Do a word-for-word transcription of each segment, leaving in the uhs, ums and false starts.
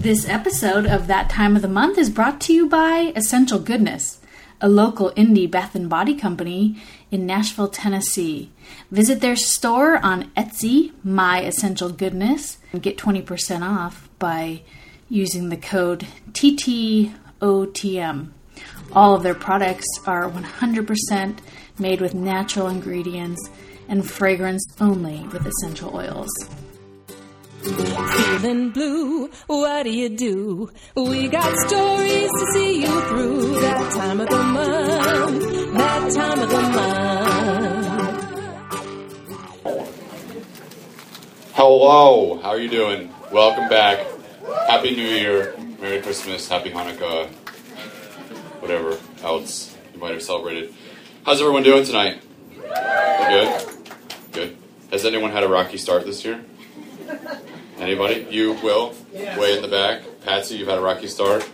This episode of That Time of the Month is brought to you by Essential Goodness, a local indie bath and body company in Nashville, Tennessee. Visit their store on Etsy, My Essential Goodness, and get twenty percent off by using the code T T O T M. All of their products are one hundred percent made with natural ingredients and fragrance only with essential oils. Feeling blue, what do you do? We got stories to see you through. That time of the month, that time of the month. Hello, how are you doing? Welcome back. Happy New Year, Merry Christmas, Happy Hanukkah, whatever else you might have celebrated. How's everyone doing tonight? Good? Good. Has anyone had a rocky start this year? Anybody? You, Will? Yes. Way in the back. Patsy, you've had a rocky start.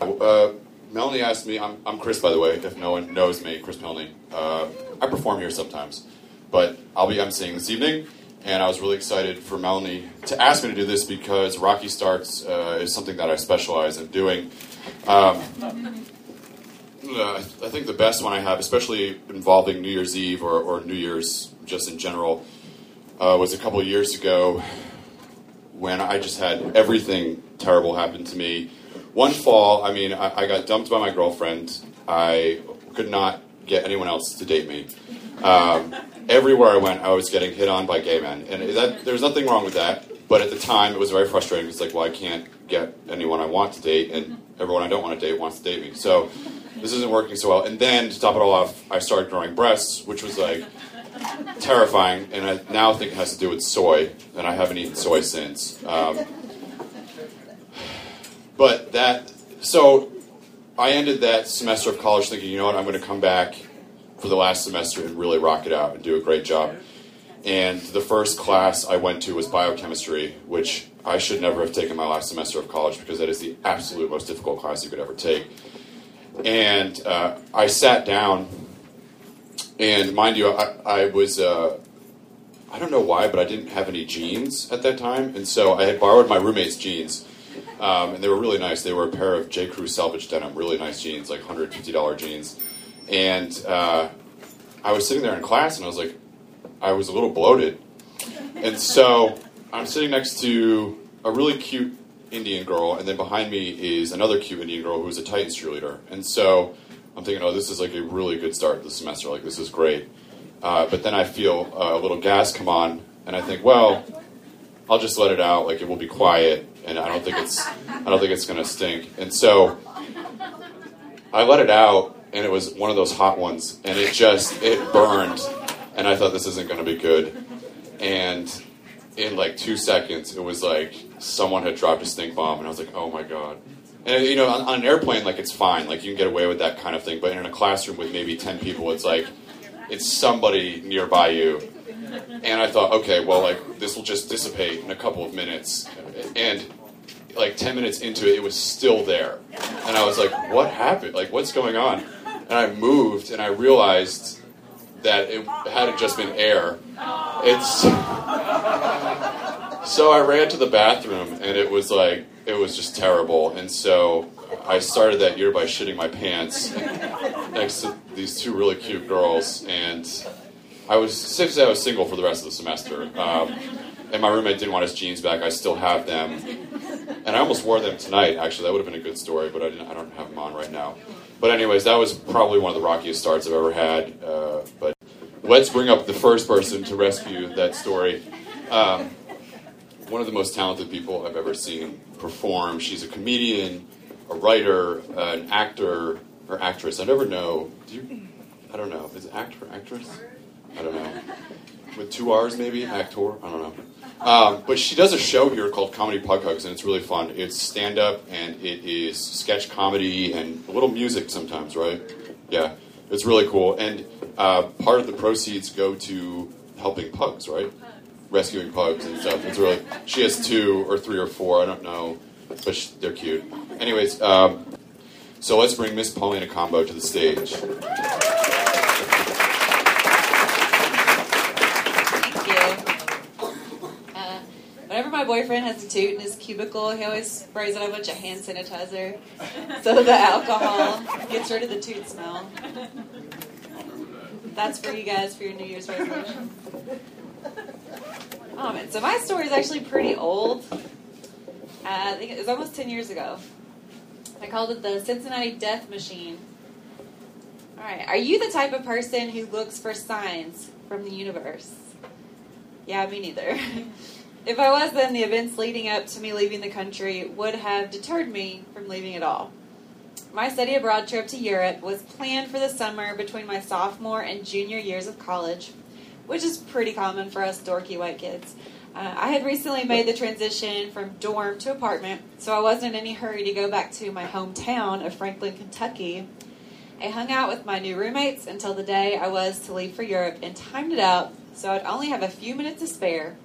Uh, Melanie asked me, I'm, I'm Chris, by the way, if no one knows me, Chris Pelney. Uh, I perform here sometimes, but I'll be emceeing this evening, and I was really excited for Melanie to ask me to do this because rocky starts uh, is something that I specialize in doing. Um, I think the best one I have, especially involving New Year's Eve or, or New Year's just in general, Uh, was a couple of years ago when I just had everything terrible happen to me. One fall, I mean, I, I got dumped by my girlfriend. I could not get anyone else to date me. Um, everywhere I went, I was getting hit on by gay men. And that, there's nothing wrong with that. But at the time, it was very frustrating. It's like, well, I can't get anyone I want to date, and everyone I don't want to date wants to date me. So this isn't working so well. And then, to top it all off, I started growing breasts, which was like terrifying, and I now think it has to do with soy, and I haven't eaten soy since. Um, but that, so I ended that semester of college thinking, you know what, I'm going to come back for the last semester and really rock it out and do a great job. And the first class I went to was biochemistry, which I should never have taken my last semester of college because that is the absolute most difficult class you could ever take. And uh, I sat down. And mind you, I, I was, uh, I don't know why, but I didn't have any jeans at that time. And so I had borrowed my roommate's jeans. Um, and they were really nice. They were a pair of J. Crew salvage denim, really nice jeans, like one hundred fifty dollars jeans. And uh, I was sitting there in class, and I was like, I was a little bloated. And so I'm sitting next to a really cute Indian girl, and then behind me is another cute Indian girl who was a Titans cheerleader. And so I'm thinking, oh, this is like a really good start to the semester. Like, this is great. Uh, but then I feel uh, a little gas come on, and I think, well, I'll just let it out. Like, it will be quiet, and I don't think it's, I don't think it's gonna stink. And so I let it out, and it was one of those hot ones, and it just it burned, and I thought this isn't gonna be good. And in like two seconds, it was like someone had dropped a stink bomb, and I was like, oh my god. And, you know, on, on an airplane, like, it's fine. Like, you can get away with that kind of thing. But in a classroom with maybe ten people, it's like, it's somebody nearby you. And I thought, okay, well, like, this will just dissipate in a couple of minutes. And, like, ten minutes into it, it was still there. And I was like, what happened? Like, what's going on? And I moved, and I realized that it hadn't just been air. It's... So I ran to the bathroom, and it was like, it was just terrible. And so I started that year by shitting my pants next to these two really cute girls. And I was, six I was single for the rest of the semester. Um, and my roommate didn't want his jeans back. I still have them. And I almost wore them tonight, actually. That would have been a good story, but I, didn't, I don't have them on right now. But anyways, that was probably one of the rockiest starts I've ever had. Uh, but let's bring up the first person to rescue that story. Um, one of the most talented people I've ever seen perform. She's a comedian, a writer, uh, an actor, or actress. I never know. Do you? I don't know. Is it actor or actress? I don't know. With two R's maybe? Actor? I don't know. Um, but she does a show here called Comedy Pug Hugs, and it's really fun. It's stand-up, and it is sketch comedy, and a little music sometimes, right? Yeah. It's really cool. And uh, part of the proceeds go to helping pugs, right? Rescuing pugs and stuff. It's really, she has two or three or four, I don't know, but she, they're cute. Anyways, um, so let's bring Miss Paulina Combo to the stage. Thank you. Uh, whenever my boyfriend has a toot in his cubicle. He always sprays on a bunch of hand sanitizer so the alcohol gets rid of the toot smell. That's for you guys for your New Year's resolution. Um, and so my story is actually pretty old. Uh, I think it was almost ten years ago. I called it the Cincinnati Death Machine. All right. Are you the type of person who looks for signs from the universe? Yeah, me neither. If I was, then the events leading up to me leaving the country would have deterred me from leaving at all. My study abroad trip to Europe was planned for the summer between my sophomore and junior years of college, which is pretty common for us dorky white kids. Uh, I had recently made the transition from dorm to apartment, so I wasn't in any hurry to go back to my hometown of Franklin, Kentucky. I hung out with my new roommates until the day I was to leave for Europe and timed it out so I'd only have a few minutes to spare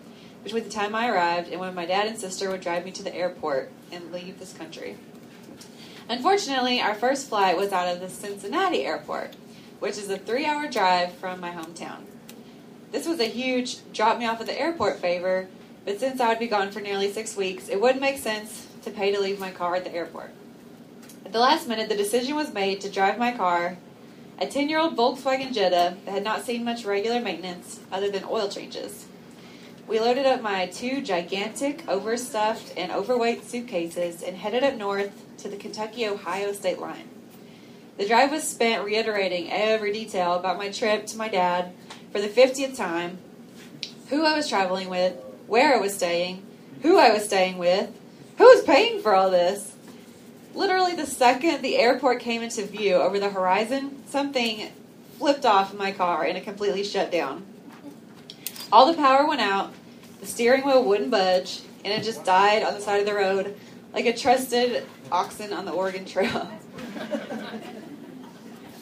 between the time I arrived and when my dad and sister would drive me to the airport and leave this country. Unfortunately, our first flight was out of the Cincinnati airport, which is a three-hour drive from my hometown. This was a huge drop-me-off-at-the-airport favor, but since I would be gone for nearly six weeks, it wouldn't make sense to pay to leave my car at the airport. At the last minute, the decision was made to drive my car, a ten-year-old Volkswagen Jetta that had not seen much regular maintenance other than oil changes. We loaded up my two gigantic, overstuffed, and overweight suitcases and headed up north to the Kentucky-Ohio state line. The drive was spent reiterating every detail about my trip to my dad for the fiftieth time, who I was traveling with, where I was staying, who I was staying with, who was paying for all this. Literally the second the airport came into view over the horizon, something flipped off in my car and it completely shut down. All the power went out, the steering wheel wouldn't budge, and it just died on the side of the road like a trusted oxen on the Oregon Trail.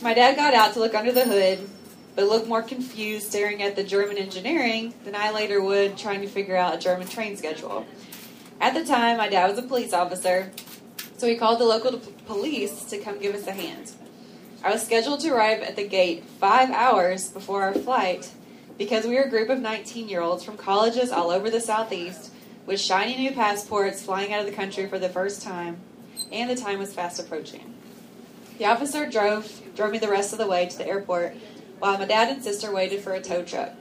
My dad got out to look under the hood, but looked more confused staring at the German engineering than I later would trying to figure out a German train schedule. At the time, my dad was a police officer, so he called the local police to come give us a hand. I was scheduled to arrive at the gate five hours before our flight, because we were a group of nineteen-year-olds from colleges all over the Southeast with shiny new passports flying out of the country for the first time, and the time was fast approaching. The officer drove, drove me the rest of the way to the airport while my dad and sister waited for a tow truck.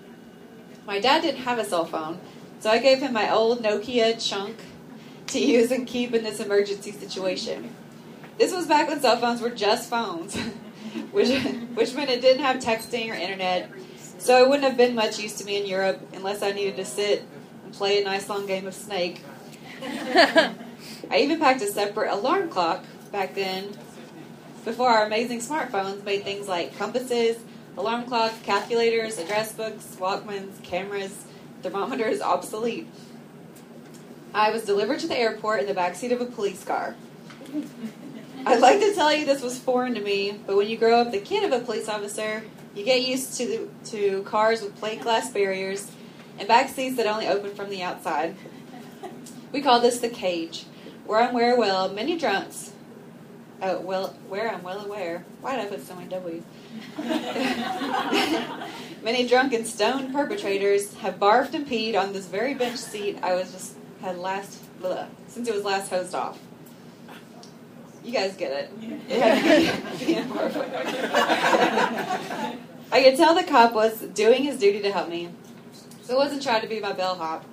My dad didn't have a cell phone, so I gave him my old Nokia chunk to use and keep in this emergency situation. This was back when cell phones were just phones, which, which meant it didn't have texting or internet. So it wouldn't have been much use to me in Europe unless I needed to sit and play a nice long game of Snake. I even packed a separate alarm clock back then, before our amazing smartphones made things like compasses, alarm clocks, calculators, address books, Walkmans, cameras, thermometers obsolete. I was delivered to the airport in the backseat of a police car. I'd like to tell you this was foreign to me, but when you grow up the kid of a police officer, you get used to to cars with plate glass barriers and back seats that only open from the outside. We call this the cage, where I'm aware well many drunks. Oh, well, where I'm well aware. Why did I put so many W's? Many drunk and stoned perpetrators have barfed and peed on this very bench seat I was just had last blah, since it was last hosed off. You guys get it. I could tell the cop was doing his duty to help me, so he wasn't trying to be my bellhop.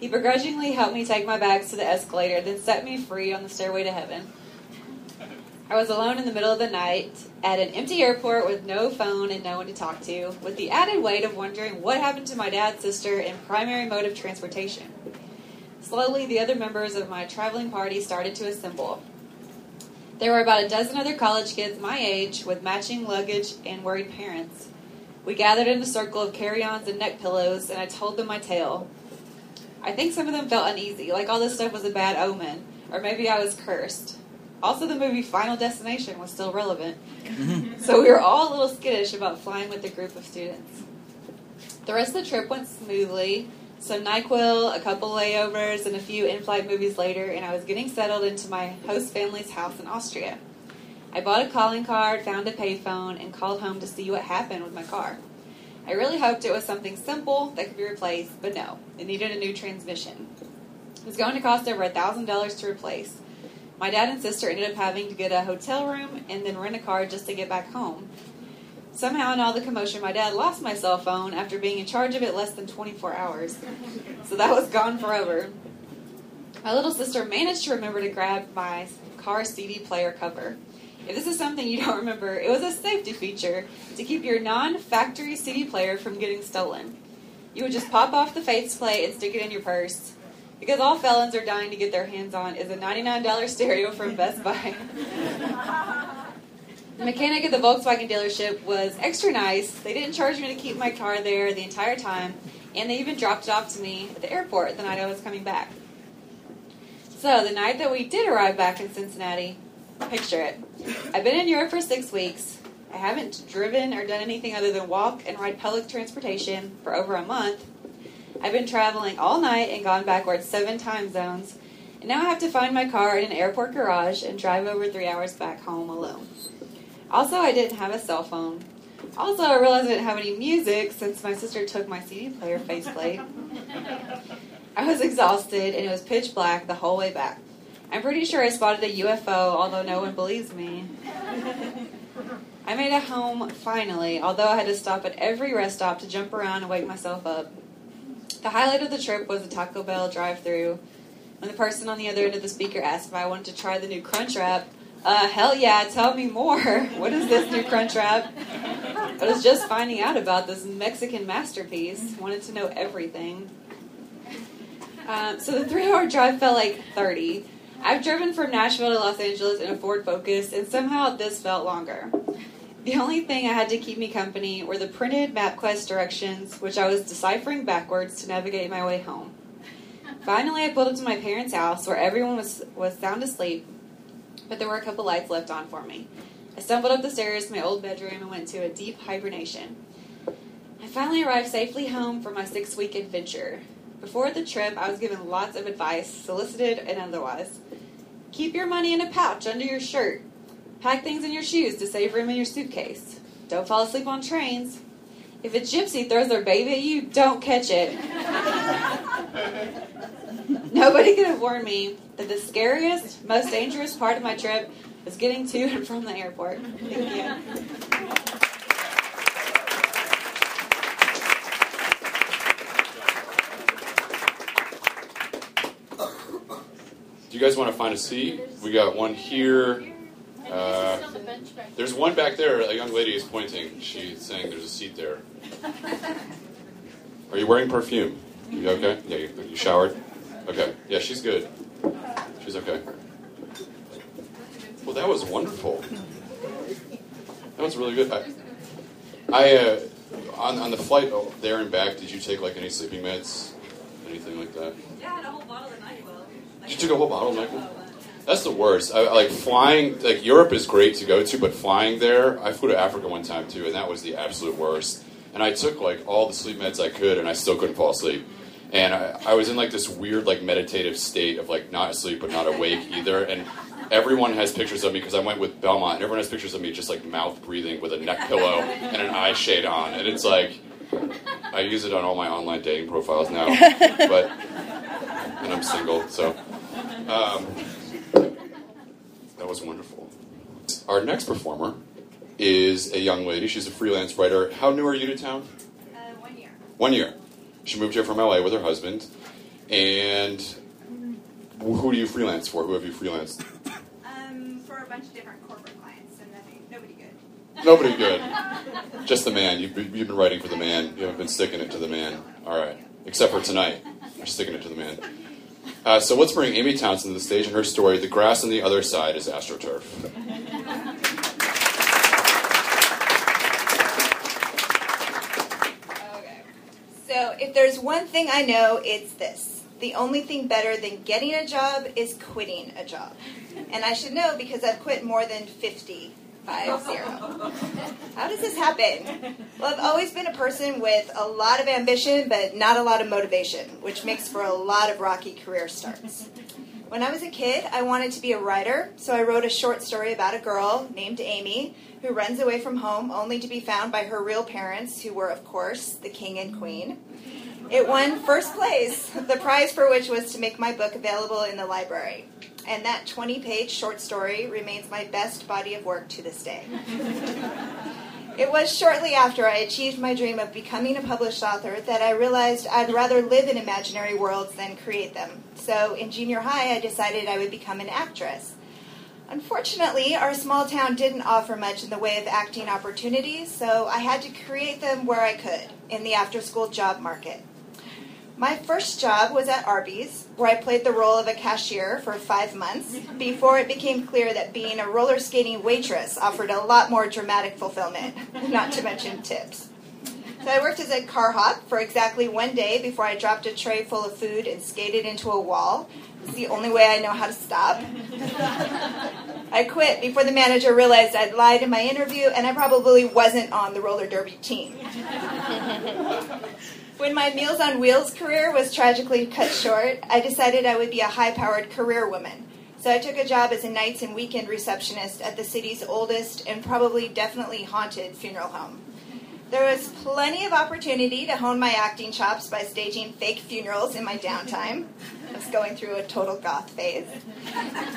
He begrudgingly helped me take my bags to the escalator, then set me free on the stairway to heaven. I was alone in the middle of the night at an empty airport with no phone and no one to talk to, with the added weight of wondering what happened to my dad, sister, and primary mode of transportation. Slowly, the other members of my traveling party started to assemble. There were about a dozen other college kids my age with matching luggage and worried parents. We gathered in a circle of carry-ons and neck pillows, and I told them my tale. I think some of them felt uneasy, like all this stuff was a bad omen, or maybe I was cursed. Also, the movie Final Destination was still relevant, so we were all a little skittish about flying with a group of students. The rest of the trip went smoothly. Some NyQuil, a couple layovers, and a few in-flight movies later, and I was getting settled into my host family's house in Austria. I bought a calling card, found a payphone, and called home to see what happened with my car. I really hoped it was something simple that could be replaced, but no, it needed a new transmission. It was going to cost over one thousand dollars to replace. My dad and sister ended up having to get a hotel room and then rent a car just to get back home. Somehow in all the commotion, my dad lost my cell phone after being in charge of it less than twenty-four hours. So that was gone forever. My little sister managed to remember to grab my car C D player cover. If this is something you don't remember, it was a safety feature to keep your non-factory C D player from getting stolen. You would just pop off the faceplate and stick it in your purse. Because all felons are dying to get their hands on is a ninety-nine dollar stereo from Best Buy. The mechanic at the Volkswagen dealership was extra nice. They didn't charge me to keep my car there the entire time, and they even dropped it off to me at the airport the night I was coming back. So the night that we did arrive back in Cincinnati, picture it. I've been in Europe for six weeks. I haven't driven or done anything other than walk and ride public transportation for over a month. I've been traveling all night and gone backwards seven time zones, and now I have to find my car in an airport garage and drive over three hours back home alone. Also, I didn't have a cell phone. Also, I realized I didn't have any music since my sister took my C D player faceplate. I was exhausted, and it was pitch black the whole way back. I'm pretty sure I spotted a U F O, although no one believes me. I made it home finally, although I had to stop at every rest stop to jump around and wake myself up. The highlight of the trip was the Taco Bell drive-thru. When the person on the other end of the speaker asked if I wanted to try the new Crunchwrap, uh, hell yeah, tell me more. What is this new Crunchwrap? I was just finding out about this Mexican masterpiece. Wanted to know everything. Um, so the three-hour drive felt like thirty. I've driven from Nashville to Los Angeles in a Ford Focus, and somehow this felt longer. The only thing I had to keep me company were the printed MapQuest directions, which I was deciphering backwards to navigate my way home. Finally, I pulled up to my parents' house, where everyone was, was sound asleep, but there were a couple lights left on for me. I stumbled up the stairs to my old bedroom and went to a deep hibernation. I finally arrived safely home for my six-week adventure. Before the trip, I was given lots of advice, solicited and otherwise. Keep your money in a pouch under your shirt. Pack things in your shoes to save room in your suitcase. Don't fall asleep on trains. If a gypsy throws their baby at you, don't catch it. Nobody could have warned me that the scariest, most dangerous part of my trip was getting to and from the airport. Thank you. Do you guys want to find a seat? We got one here. Uh, there's one back there. A young lady is pointing. She's saying there's a seat there. Are you wearing perfume? You okay? Yeah, you, you showered? Okay. Yeah, she's good. She's okay. Well, that was wonderful. That was really good. I, I uh, on, on the flight there and back, did you take like any sleeping meds? Anything like that? Yeah, I had a whole bottle of NyQuil. You took a whole bottle, Michael? That's the worst. I, like, flying, like, Europe is great to go to, but flying there, I flew to Africa one time, too, and that was the absolute worst. And I took, like, all the sleep meds I could, and I still couldn't fall asleep. And I, I was in, like, this weird, like, meditative state of, like, not asleep but not awake either. And everyone has pictures of me, because I went with Belmont, and everyone has pictures of me just, like, mouth-breathing with a neck pillow and an eye shade on. And it's like, I use it on all my online dating profiles now, but... And I'm single, so um, that was wonderful. Our next performer is a young lady. She's a freelance writer. How new are you to town? Uh, one year. One year. She moved here from L A with her husband. And who do you freelance for? Who have you freelanced? Um, for a bunch of different corporate clients, and nothing, nobody good. Nobody good. Just the man. You've, you've been writing for the man. You haven't been sticking it to the man. All right. Except for tonight. You're sticking it to the man. Uh, so let's bring Amy Townsend to the stage and her story, The Grass on the Other Side is AstroTurf. Okay. So if there's one thing I know, it's this. The only thing better than getting a job is quitting a job. And I should know because I've quit more than fifty. Five zero. How does this happen? Well, I've always been a person with a lot of ambition, but not a lot of motivation, which makes for a lot of rocky career starts. When I was a kid, I wanted to be a writer, so I wrote a short story about a girl named Amy who runs away from home only to be found by her real parents, who were, of course, the king and queen. It won first place, the prize for which was to make my book available in the library. And that twenty-page short story remains my best body of work to this day. It was shortly after I achieved my dream of becoming a published author that I realized I'd rather live in imaginary worlds than create them. So in junior high, I decided I would become an actress. Unfortunately, our small town didn't offer much in the way of acting opportunities, so I had to create them where I could, in the after-school job market. My first job was at Arby's, where I played the role of a cashier for five months before it became clear that being a roller skating waitress offered a lot more dramatic fulfillment, not to mention tips. So I worked as a car hop for exactly one day before I dropped a tray full of food and skated into a wall. It's the only way I know how to stop. I quit before the manager realized I'd lied in my interview and I probably wasn't on the roller derby team. When my Meals on Wheels career was tragically cut short, I decided I would be a high-powered career woman. So I took a job as a nights and weekend receptionist at the city's oldest and probably definitely haunted funeral home. There was plenty of opportunity to hone my acting chops by staging fake funerals in my downtime. I was going through a total goth phase.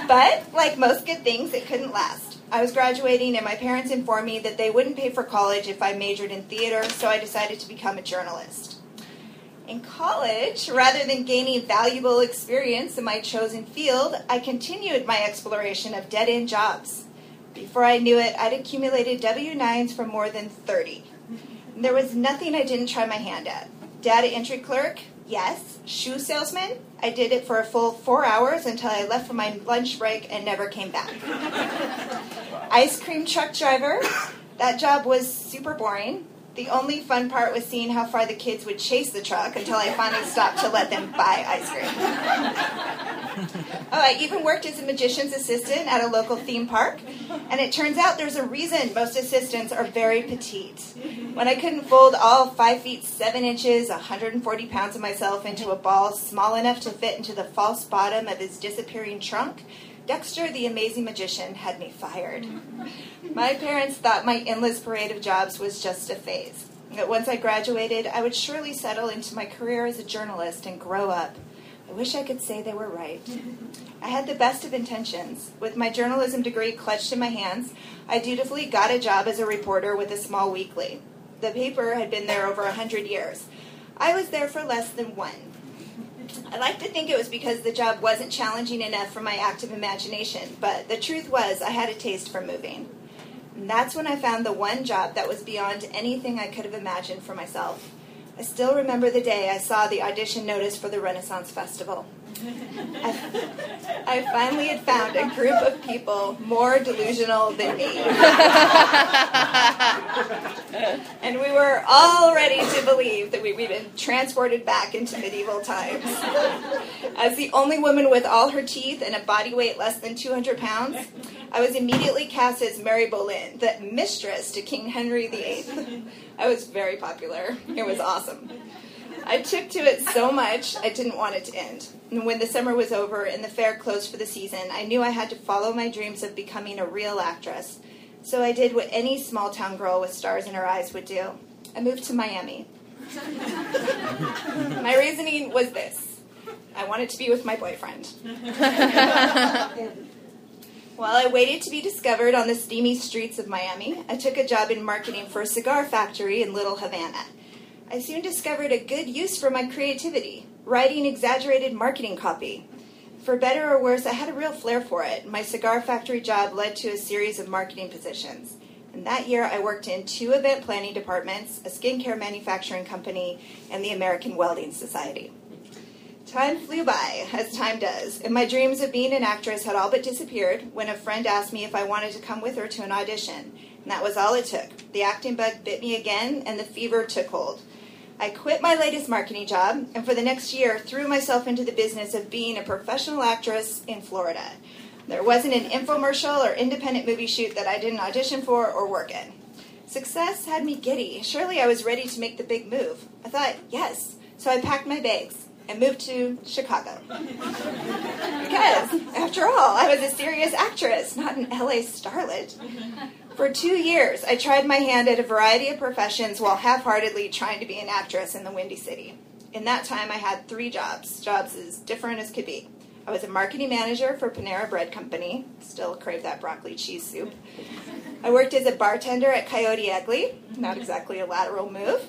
But, like most good things, it couldn't last. I was graduating, and my parents informed me that they wouldn't pay for college if I majored in theater, so I decided to become a journalist. In college, rather than gaining valuable experience in my chosen field, I continued my exploration of dead-end jobs. Before I knew it, I'd accumulated W nines for more than thirty. And there was nothing I didn't try my hand at. Data entry clerk, yes. Shoe salesman, I did it for a full four hours until I left for my lunch break and never came back. Ice cream truck driver, that job was super boring. The only fun part was seeing how far the kids would chase the truck until I finally stopped to let them buy ice cream. Oh, I even worked as a magician's assistant at a local theme park, and it turns out there's a reason most assistants are very petite. When I couldn't fold all five feet seven inches, one hundred forty pounds of myself into a ball small enough to fit into the false bottom of his disappearing trunk, Dexter, the amazing magician, had me fired. My parents thought my endless parade of jobs was just a phase. That once I graduated, I would surely settle into my career as a journalist and grow up. I wish I could say they were right. I had the best of intentions. With my journalism degree clutched in my hands, I dutifully got a job as a reporter with a small weekly. The paper had been there over a hundred years. I was there for less than one. I like to think it was because the job wasn't challenging enough for my active imagination, but the truth was I had a taste for moving. And that's when I found the one job that was beyond anything I could have imagined for myself. I still remember the day I saw the audition notice for the Renaissance Festival. I, I finally had found a group of people more delusional than me. And we were all ready to believe that we, we'd been transported back into medieval times. As the only woman with all her teeth and a body weight less than two hundred pounds, I was immediately cast as Mary Boleyn, the mistress to King Henry the Eighth. I was very popular. It was awesome. I took to it so much, I didn't want it to end. And when the summer was over and the fair closed for the season, I knew I had to follow my dreams of becoming a real actress. So I did what any small-town girl with stars in her eyes would do. I moved to Miami. My reasoning was this. I wanted to be with my boyfriend. While I waited to be discovered on the steamy streets of Miami, I took a job in marketing for a cigar factory in Little Havana. I soon discovered a good use for my creativity, writing exaggerated marketing copy. For better or worse, I had a real flair for it. My cigar factory job led to a series of marketing positions. And that year, I worked in two event planning departments, a skincare manufacturing company, and the American Welding Society. Time flew by, as time does, and my dreams of being an actress had all but disappeared when a friend asked me if I wanted to come with her to an audition. And that was all it took. The acting bug bit me again, and the fever took hold. I quit my latest marketing job, and for the next year threw myself into the business of being a professional actress in Florida. There wasn't an infomercial or independent movie shoot that I didn't audition for or work in. Success had me giddy. Surely I was ready to make the big move. I thought, yes. So I packed my bags and moved to Chicago. Because, after all, I was a serious actress, not an L A starlet. For two years, I tried my hand at a variety of professions while half-heartedly trying to be an actress in the Windy City. In that time, I had three jobs, jobs as different as could be. I was a marketing manager for Panera Bread Company. Still crave that broccoli cheese soup. I worked as a bartender at Coyote Ugly. Not exactly a lateral move.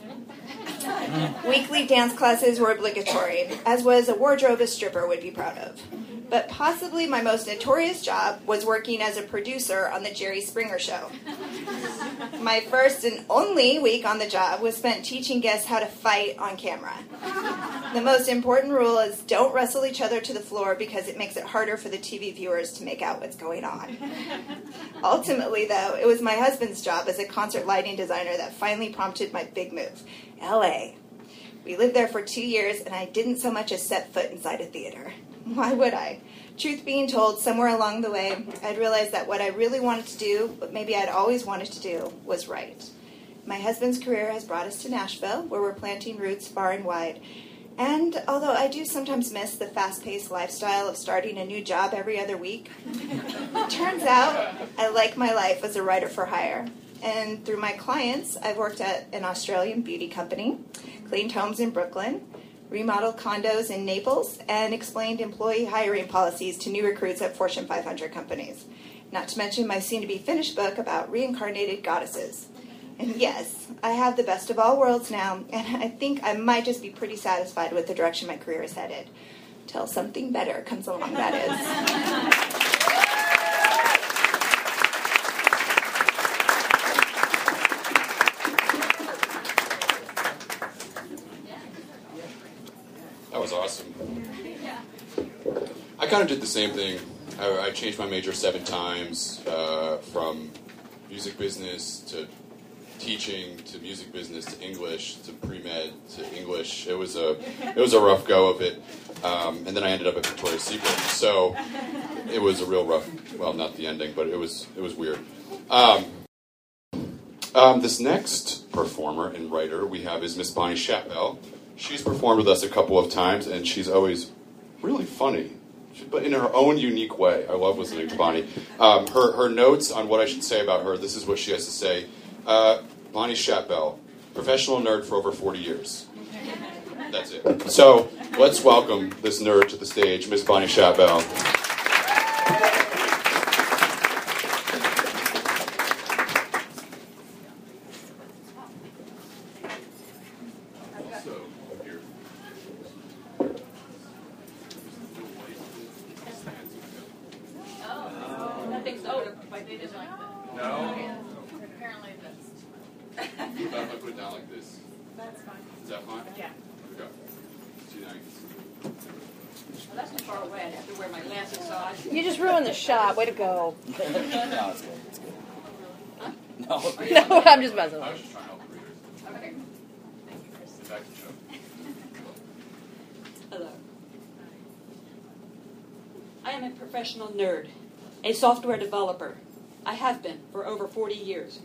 Weekly dance classes were obligatory, as was a wardrobe a stripper would be proud of. But possibly my most notorious job was working as a producer on the Jerry Springer Show. My first and only week on the job was spent teaching guests how to fight on camera. The most important rule is don't wrestle each other to the floor because it makes it harder for the T V viewers to make out what's going on. Ultimately, though, it was my husband's job as a concert lighting designer that finally prompted my big move, L A. We lived there for two years, and I didn't so much as set foot inside a theater. Why would I? Truth being told, somewhere along the way, I'd realized that what I really wanted to do, but maybe I'd always wanted to do, was write. My husband's career has brought us to Nashville, where we're planting roots far and wide. And although I do sometimes miss the fast-paced lifestyle of starting a new job every other week, it turns out I like my life as a writer for hire. And through my clients, I've worked at an Australian beauty company, cleaned homes in Brooklyn, remodeled condos in Naples, and explained employee hiring policies to new recruits at Fortune five hundred companies. Not to mention my soon-to-be-finished book about reincarnated goddesses. And yes, I have the best of all worlds now, and I think I might just be pretty satisfied with the direction my career is headed. Till something better comes along, that is. I kind of did the same thing. I, I changed my major seven times, uh, from music business to teaching to music business to English to pre-med to English. It was a it was a rough go of it, um, and then I ended up at Victoria's Secret. So it was a real rough. Well, not the ending, but it was it was weird. Um, um, this next performer and writer we have is Miss Bonnie Chappell. She's performed with us a couple of times, and she's always really funny, but in her own unique way. I love listening to Bonnie. Um, her, her notes on what I should say about her, this is what she has to say. Uh, Bonnie Chappell, professional nerd for over forty years. That's it. So let's welcome this nerd to the stage, Miss Bonnie Chappell. Way to go. No, it's good. It's good. Huh? No, no, I'm just messing with you. I was just trying to help the readers. Okay. Thank you, Chris. Back to the show. Hello. I am a professional nerd, a software developer. I have been for over forty years.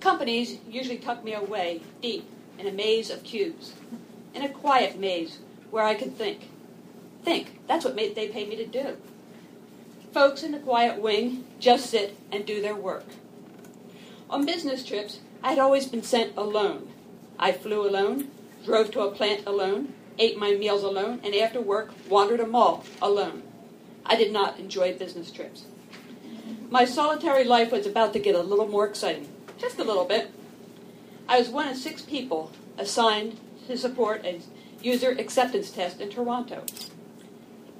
Companies usually tuck me away deep in a maze of cubes, in a quiet maze where I can think. Think. That's what they pay me to do. Folks in the quiet wing just sit and do their work. On business trips, I had always been sent alone. I flew alone, drove to a plant alone, ate my meals alone, and after work wandered a mall alone. I did not enjoy business trips. My solitary life was about to get a little more exciting, just a little bit. I was one of six people assigned to support a user acceptance test in Toronto.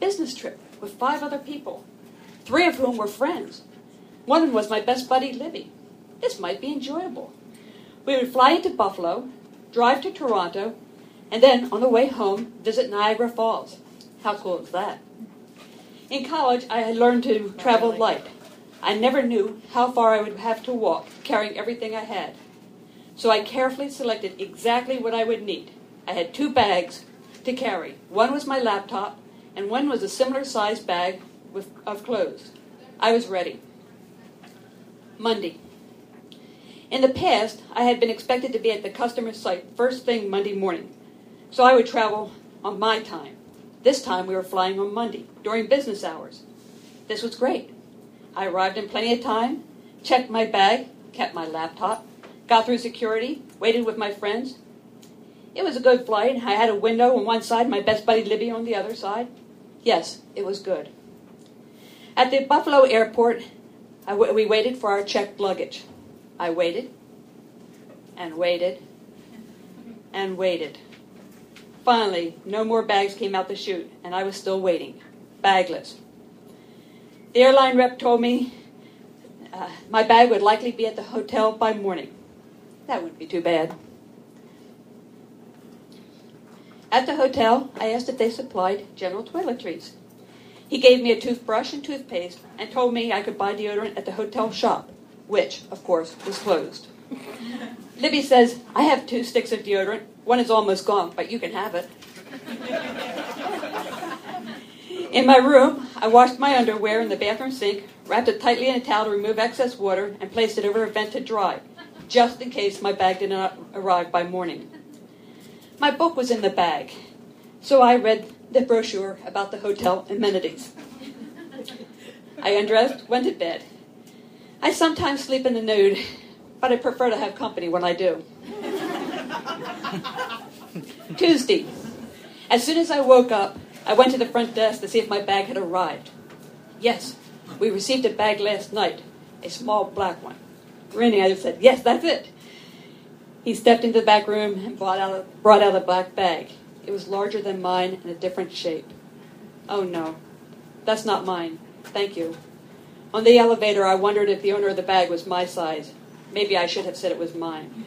Business trip with five other people. Three of whom were friends. One of them was my best buddy, Libby. This might be enjoyable. We would fly into Buffalo, drive to Toronto, and then, on the way home, visit Niagara Falls. How cool is that? In college, I had learned to travel light. I never knew how far I would have to walk, carrying everything I had. So I carefully selected exactly what I would need. I had two bags to carry. One was my laptop, and one was a similar-sized bag With, of clothes. I was ready. Monday. In the past, I had been expected to be at the customer site first thing Monday morning, so I would travel on my time. This time we were flying on Monday, during business hours. This was great. I arrived in plenty of time, checked my bag, kept my laptop, got through security, waited with my friends. It was a good flight. I had a window on one side, my best buddy Libby on the other side. Yes, it was good. At the Buffalo airport, I w we waited for our checked luggage. I waited and waited and waited. Finally, no more bags came out the chute, and I was still waiting, bagless. The airline rep told me uh, my bag would likely be at the hotel by morning. That wouldn't be too bad. At the hotel, I asked if they supplied general toiletries. He gave me a toothbrush and toothpaste and told me I could buy deodorant at the hotel shop, which, of course, was closed. Libby says, I have two sticks of deodorant. One is almost gone, but you can have it. In my room, I washed my underwear in the bathroom sink, wrapped it tightly in a towel to remove excess water, and placed it over a vent to dry, just in case my bag did not arrive by morning. My book was in the bag, so I read the brochure about the hotel amenities. I undressed, went to bed. I sometimes sleep in the nude, but I prefer to have company when I do. Tuesday. As soon as I woke up, I went to the front desk to see if my bag had arrived. Yes, we received a bag last night, a small black one. Grinning, I just said, yes, that's it. He stepped into the back room and brought out, a, brought out a black bag. It was larger than mine and a different shape. Oh, no. That's not mine. Thank you. On the elevator, I wondered if the owner of the bag was my size. Maybe I should have said it was mine.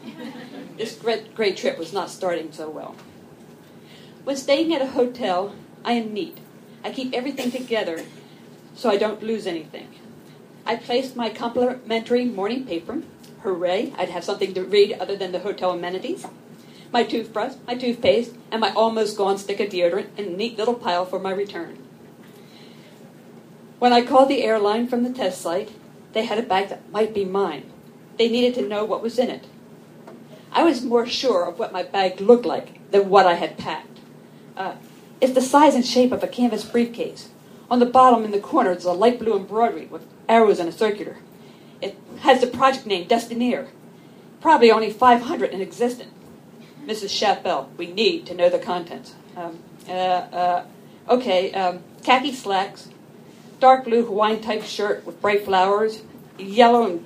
This great, great trip was not starting so well. When staying at a hotel, I am neat. I keep everything together so I don't lose anything. I placed my complimentary morning paper. Hooray, I'd have something to read other than the hotel amenities. My toothbrush, my toothpaste, and my almost-gone stick of deodorant in a neat little pile for my return. When I called the airline from the test site, they had a bag that might be mine. They needed to know what was in it. I was more sure of what my bag looked like than what I had packed. Uh, it's the size and shape of a canvas briefcase. On the bottom in the corner is a light blue embroidery with arrows and a circular. It has the project name, Destineer. Probably only five hundred in existence. Missus Chappell, we need to know the contents. Um, uh, uh, okay, um, khaki slacks, dark blue Hawaiian-type shirt with bright flowers, yellow and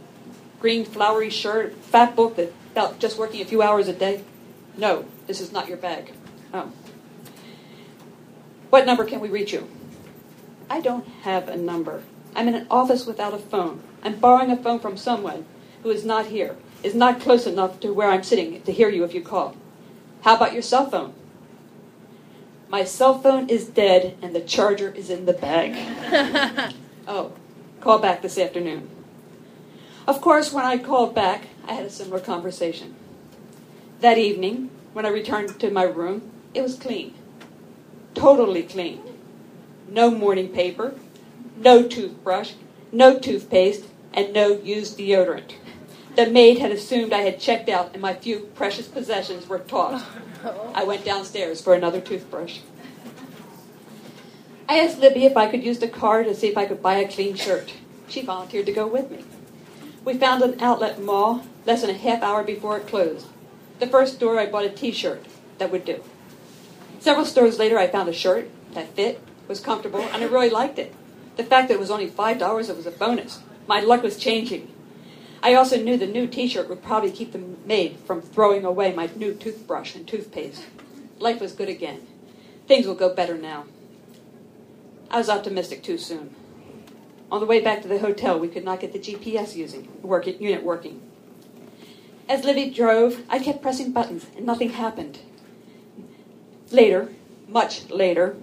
green flowery shirt, fat book that's about just working a few hours a day. No, this is not your bag. Oh. What number can we reach you? I don't have a number. I'm in an office without a phone. I'm borrowing a phone from someone who is not here, is not close enough to where I'm sitting to hear you if you call. How about your cell phone? My cell phone is dead and the charger is in the bag. Oh, call back this afternoon. Of course, when I called back, I had a similar conversation. That evening, when I returned to my room, it was clean. Totally clean. No morning paper, no toothbrush, no toothpaste, and no used deodorant. The maid had assumed I had checked out and my few precious possessions were tossed. I went downstairs for another toothbrush. I asked Libby if I could use the car to see if I could buy a clean shirt. She volunteered to go with me. We found an outlet mall less than a half hour before it closed. The first store I bought a t-shirt that would do. Several stores later I found a shirt that fit, was comfortable, and I really liked it. The fact that it was only five dollars, it was a bonus. My luck was changing. I also knew the new t-shirt would probably keep the maid from throwing away my new toothbrush and toothpaste. Life was good again. Things will go better now. I was optimistic too soon. On the way back to the hotel, we could not get the G P S using, work, unit working. As Libby drove, I kept pressing buttons, and nothing happened. Later, much later,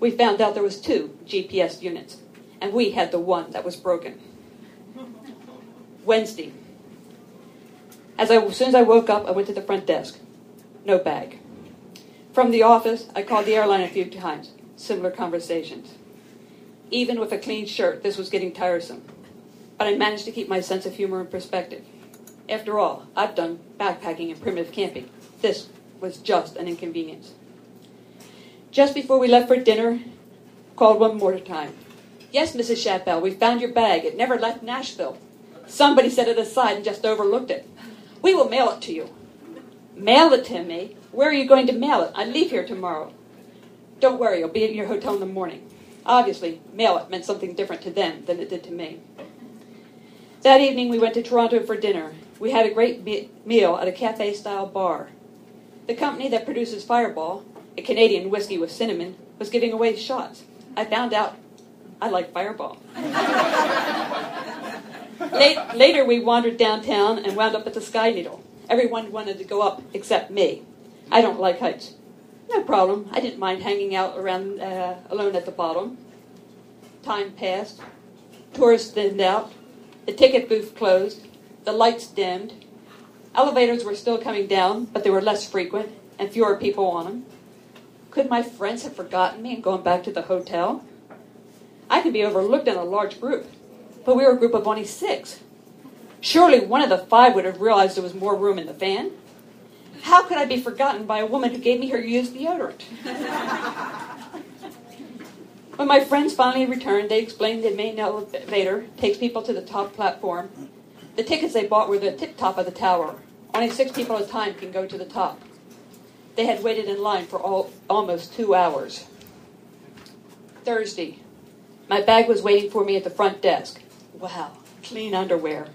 we found out there was two G P S units, and we had the one that was broken. Wednesday. As, I, as soon as I woke up, I went to the front desk. No bag. From the office, I called the airline a few times. Similar conversations. Even with a clean shirt, this was getting tiresome. But I managed to keep my sense of humor in perspective. After all, I've done backpacking and primitive camping. This was just an inconvenience. Just before we left for dinner, called one more time. Yes, Missus Chappell, we found your bag. It never left Nashville. Somebody set it aside and just overlooked it. We will mail it to you. Mail it to me? Where are you going to mail it? I leave here tomorrow. Don't worry, you'll be in your hotel in the morning. Obviously, mail it meant something different to them than it did to me. That evening, we went to Toronto for dinner. We had a great me- meal at a cafe-style bar. The company that produces Fireball, a Canadian whiskey with cinnamon, was giving away shots. I found out I like Fireball. Late, later, we wandered downtown and wound up at the Sky Needle. Everyone wanted to go up except me. I don't like heights. No problem. I didn't mind hanging out around uh, alone at the bottom. Time passed. Tourists thinned out. The ticket booth closed. The lights dimmed. Elevators were still coming down, but they were less frequent and fewer people on them. Could my friends have forgotten me and gone back to the hotel? I could be overlooked in a large group, but we were a group of only six. Surely one of the five would have realized there was more room in the van. How could I be forgotten by a woman who gave me her used deodorant? When my friends finally returned, they explained the main elevator takes people to the top platform. The tickets they bought were the tip top of the tower. Only six people at a time can go to the top. They had waited in line for all, almost two hours. Thursday. My bag was waiting for me at the front desk. Wow, clean underwear.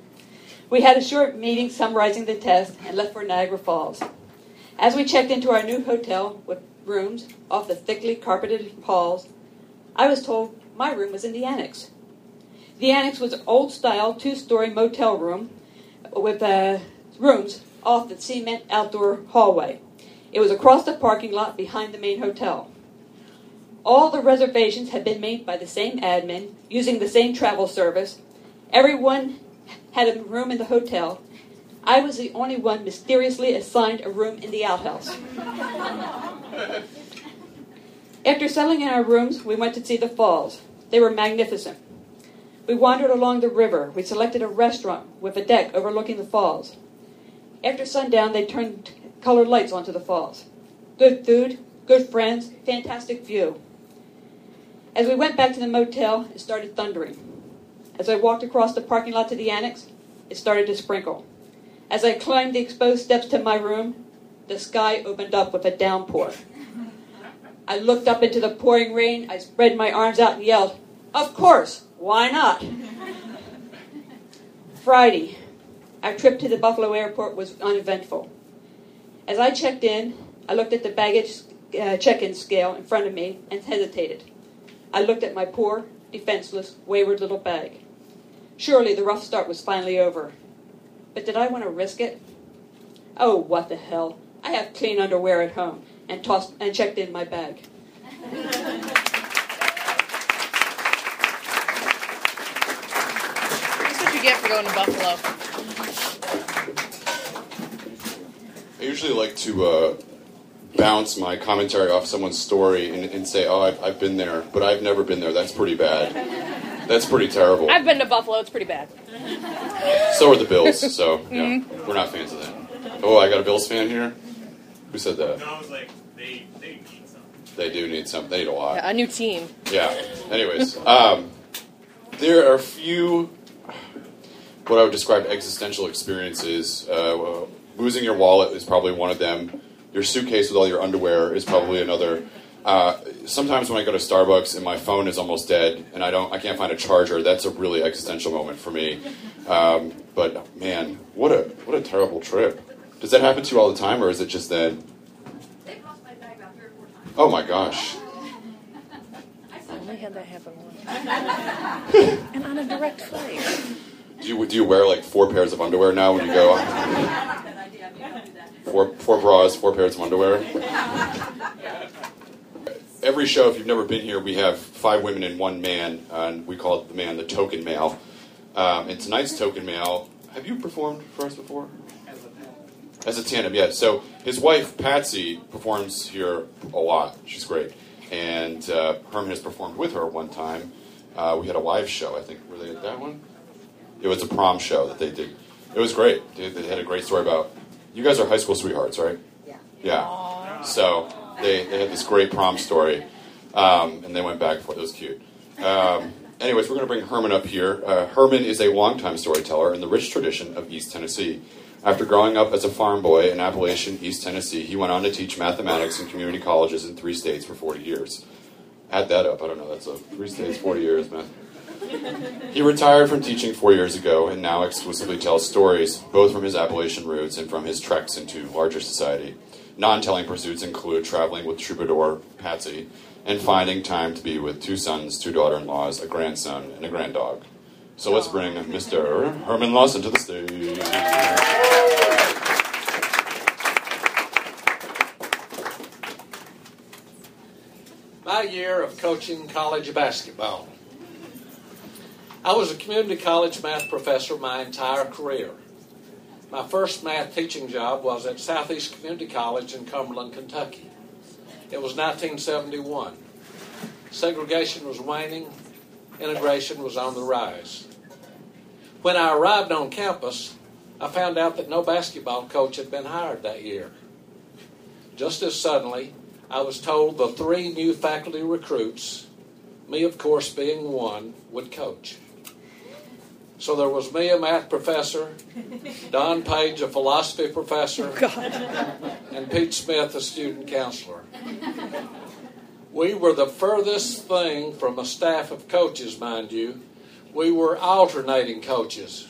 We had a short meeting summarizing the test and left for Niagara Falls. As we checked into our new hotel with rooms off the thickly carpeted halls, I was told my room was in the annex. The annex was an old-style two-story motel room with uh, rooms off the cement outdoor hallway. It was across the parking lot behind the main hotel. All the reservations had been made by the same admin, using the same travel service. Everyone had a room in the hotel. I was the only one mysteriously assigned a room in the outhouse. After settling in our rooms, we went to see the falls. They were magnificent. We wandered along the river. We selected a restaurant with a deck overlooking the falls. After sundown, they turned colored lights onto the falls. Good food, good friends, fantastic view. As we went back to the motel, it started thundering. As I walked across the parking lot to the annex, it started to sprinkle. As I climbed the exposed steps to my room, the sky opened up with a downpour. I looked up into the pouring rain. I spread my arms out and yelled, "Of course, why not?" Friday, our trip to the Buffalo airport was uneventful. As I checked in, I looked at the baggage uh, check-in scale in front of me and hesitated. I looked at my poor, defenseless, wayward little bag. Surely the rough start was finally over. But did I want to risk it? Oh, what the hell. I have clean underwear at home, and tossed and checked in my bag. That's what you get for going to Buffalo. I usually like to uh, bounce my commentary off someone's story and, and say, oh, I've, I've been there, but I've never been there. That's pretty bad. That's pretty terrible. I've been to Buffalo. It's pretty bad. So are the Bills, so yeah, mm-hmm. We're not fans of that. Oh, I got a Bills fan here? Who said that? No, I was like, they, they need something. They do need something. They need a lot. Yeah, a new team. Yeah. Anyways, um, there are a few, what I would describe existential experiences. Uh, well, losing your wallet is probably one of them. Your suitcase with all your underwear is probably another. Uh, sometimes when I go to Starbucks and my phone is almost dead and I don't, I can't find a charger, that's a really existential moment for me. Um, but man, what a what a terrible trip. Does that happen to you all the time, or is it just then? They've lost my bag about three or four times. Oh my gosh. I only had that happen once. And on a direct flight. Do you do you wear like four pairs of underwear now when you go? Four four bras, four pairs of underwear. Every show, if you've never been here, we have five women and one man, uh, and we call it the man the token male. Um, and tonight's token male, have you performed for us before? As a tandem, yeah. So his wife, Patsy, performs here a lot. She's great. And uh, Herman has performed with her one time. Uh, we had a live show, I think. Were they at that one? It was a prom show that they did. It was great. They, they had a great story about... You guys are high school sweethearts, right? Yeah. Yeah. So they, they had this great prom story. Um, and they went back for it. It was cute. Um, anyways, we're going to bring Herman up here. Uh, Herman is a longtime storyteller in the rich tradition of East Tennessee. After growing up as a farm boy in Appalachian, East Tennessee, he went on to teach mathematics in community colleges in three states for forty years. Add that up, I don't know, that's a three states, forty years, man. He retired from teaching four years ago and now exclusively tells stories, both from his Appalachian roots and from his treks into larger society. Non-telling pursuits include traveling with troubadour Patsy and finding time to be with two sons, two daughter-in-laws, a grandson, and a granddog. So let's bring Mister Herman Lawson to the stage. My year of coaching college basketball. I was a community college math professor my entire career. My first math teaching job was at Southeast Community College in Cumberland, Kentucky. It was nineteen seventy-one. Segregation was waning. Integration was on the rise. When I arrived on campus, I found out that no basketball coach had been hired that year. Just as suddenly, I was told the three new faculty recruits, me of course being one, would coach. So there was me, a math professor, Don Page, a philosophy professor, oh, and Pete Smith, a student counselor. We were the furthest thing from a staff of coaches, mind you. We were alternating coaches.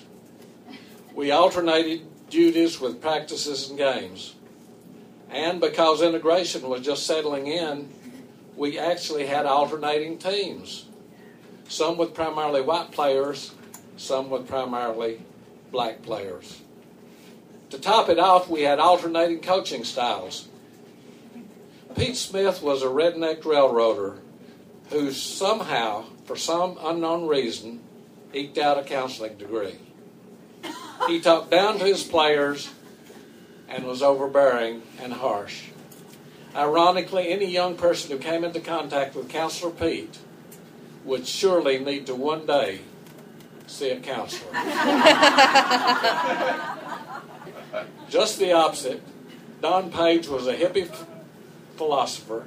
We alternated duties with practices and games. And because integration was just settling in, we actually had alternating teams. Some with primarily white players, some with primarily black players. To top it off, we had alternating coaching styles. Pete Smith was a redneck railroader who somehow, for some unknown reason, eked out a counseling degree. He talked down to his players and was overbearing and harsh. Ironically, any young person who came into contact with Counselor Pete would surely need to one day see a counselor. Just the opposite. Don Page was a hippie f- philosopher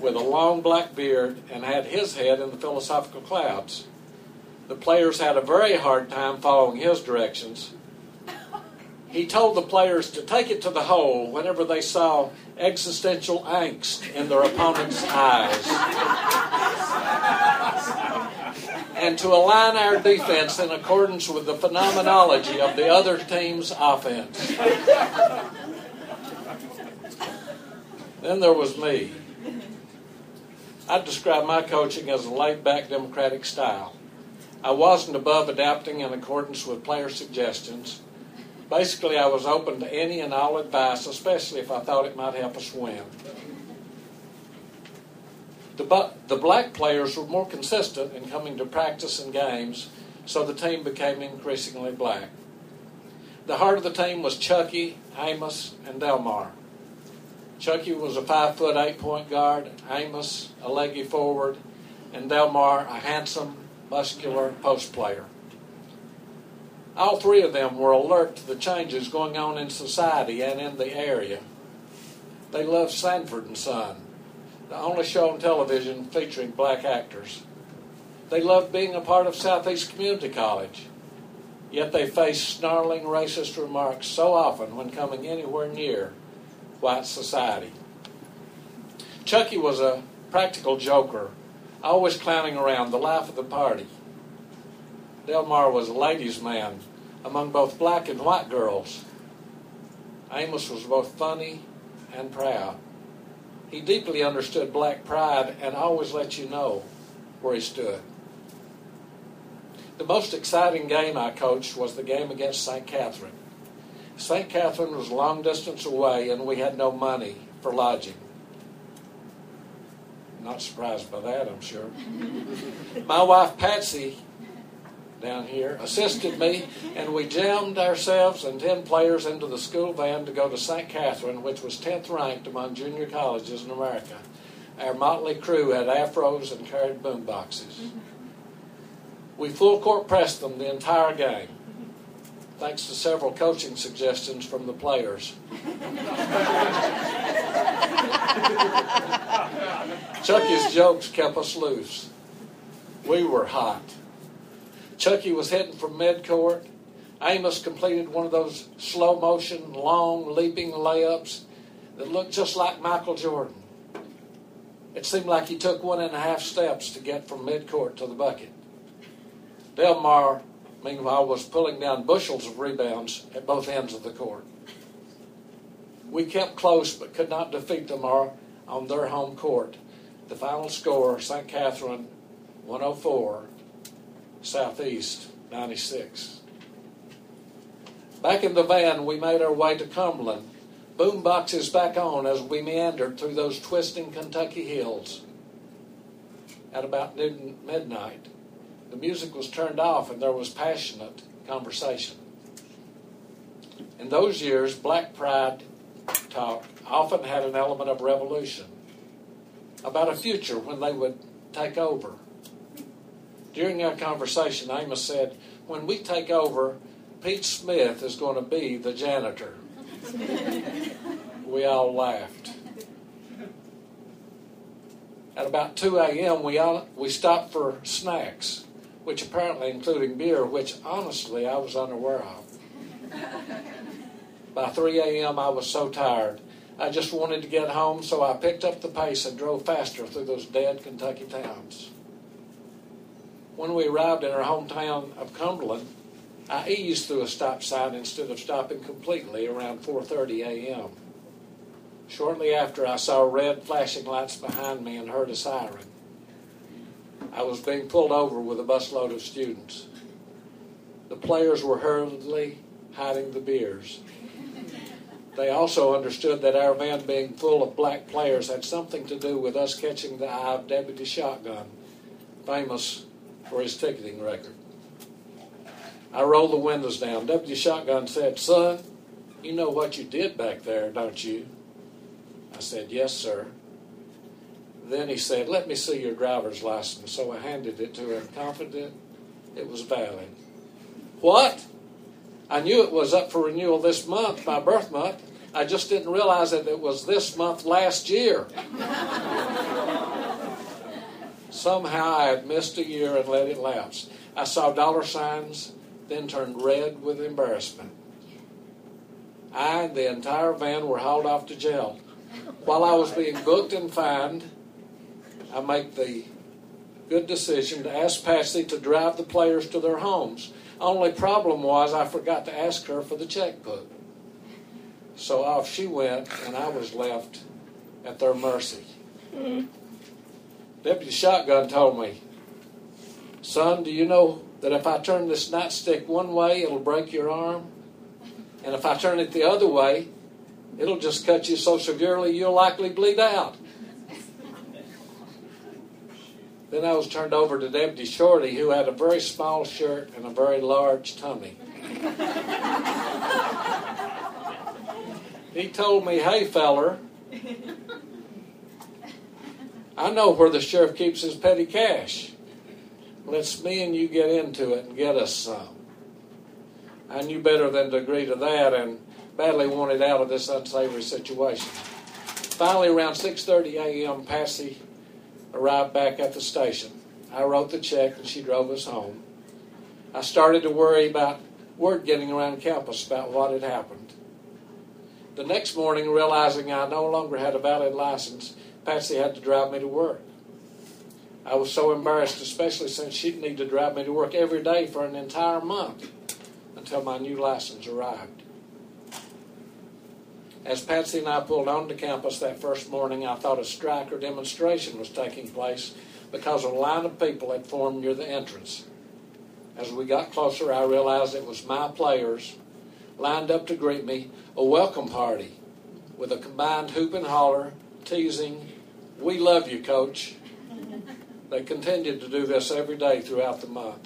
with a long black beard and had his head in the philosophical clouds. The players had a very hard time following his directions. He told the players to take it to the hole whenever they saw existential angst in their opponent's eyes, and to align our defense in accordance with the phenomenology of the other team's offense. Then there was me. I'd describe my coaching as a laid-back democratic style. I wasn't above adapting in accordance with player suggestions. Basically, I was open to any and all advice, especially if I thought it might help us win. The, bu- the black players were more consistent in coming to practice and games, so the team became increasingly black. The heart of the team was Chucky, Amos, and Delmar. Chucky was a five-foot, eight-point guard, Amos a leggy forward, and Delmar a handsome, muscular post player. All three of them were alert to the changes going on in society and in the area. They loved Sanford and Son, the only show on television featuring black actors. They loved being a part of Southeast Community College, yet they faced snarling racist remarks so often when coming anywhere near white society. Chucky was a practical joker, always clowning around, the life of the party. Delmar was a ladies' man among both black and white girls. Amos was both funny and proud. He deeply understood black pride and always let you know where he stood. The most exciting game I coached was the game against Saint Catherine. Saint Catherine was a long distance away, and we had no money for lodging. Not surprised by that, I'm sure. My wife, Patsy, down here, assisted me, and we jammed ourselves and ten players into the school van to go to Saint Catherine, which was tenth ranked among junior colleges in America. Our motley crew had afros and carried boom boxes. We full court pressed them the entire game, thanks to several coaching suggestions from the players. Chucky's jokes kept us loose. We were hot. Chucky was heading for midcourt. Amos completed one of those slow-motion, long, leaping layups that looked just like Michael Jordan. It seemed like he took one and a half steps to get from midcourt to the bucket. Del Mar, meanwhile, was pulling down bushels of rebounds at both ends of the court. We kept close but could not defeat Del Mar on their home court. The final score, Saint Catherine, one oh four, Southeast, ninety-six. Back in the van, we made our way to Cumberland, boom boxes back on as we meandered through those twisting Kentucky hills. At about noon, midnight, the music was turned off and there was passionate conversation. In those years, black pride talk often had an element of revolution, about a future when they would take over. During our conversation, Amos said, "When we take over, Pete Smith is going to be the janitor." We all laughed. At about two a.m., we all, we stopped for snacks, which apparently including beer, which honestly I was unaware of. By three a.m., I was so tired. I just wanted to get home, so I picked up the pace and drove faster through those dead Kentucky towns. When we arrived in our hometown of Cumberland, I eased through a stop sign instead of stopping completely around four thirty a.m. Shortly after, I saw red flashing lights behind me and heard a siren. I was being pulled over with a busload of students. The players were hurriedly hiding the beers. They also understood that our van being full of black players had something to do with us catching the eye of Deputy Shotgun, famous for his ticketing record. I rolled the windows down. Deputy Shotgun said, "Son, you know what you did back there, don't you?" I said, "Yes, sir." Then he said, "Let me see your driver's license." So I handed it to him, confident it was valid. "What? I knew it was up for renewal this month, my birth month. I just didn't realize that it was this month last year." Somehow I had missed a year and let it lapse. I saw dollar signs, then turned red with embarrassment. I and the entire van were hauled off to jail. While I was being booked and fined, I made the good decision to ask Patsy to drive the players to their homes. Only problem was I forgot to ask her for the checkbook. So off she went, and I was left at their mercy. Mm. Deputy Shotgun told me, "Son, do you know that if I turn this nightstick one way, it'll break your arm? And if I turn it the other way, it'll just cut you so severely you'll likely bleed out." Then I was turned over to Deputy Shorty, who had a very small shirt and a very large tummy. He told me, "Hey, feller, I know where the sheriff keeps his petty cash. Let's me and you get into it and get us some." I knew better than to agree to that and badly wanted out of this unsavory situation. Finally, around six thirty a.m., Patsy arrived back at the station. I wrote the check and she drove us home. I started to worry about word getting around campus about what had happened. The next morning, realizing I no longer had a valid license, Patsy had to drive me to work. I was so embarrassed, especially since she'd need to drive me to work every day for an entire month until my new license arrived. As Patsy and I pulled onto campus that first morning, I thought a strike or demonstration was taking place because a line of people had formed near the entrance. As we got closer, I realized it was my players lined up to greet me, a welcome party with a combined hoop and holler, teasing, "We love you, Coach." They continued to do this every day throughout the month.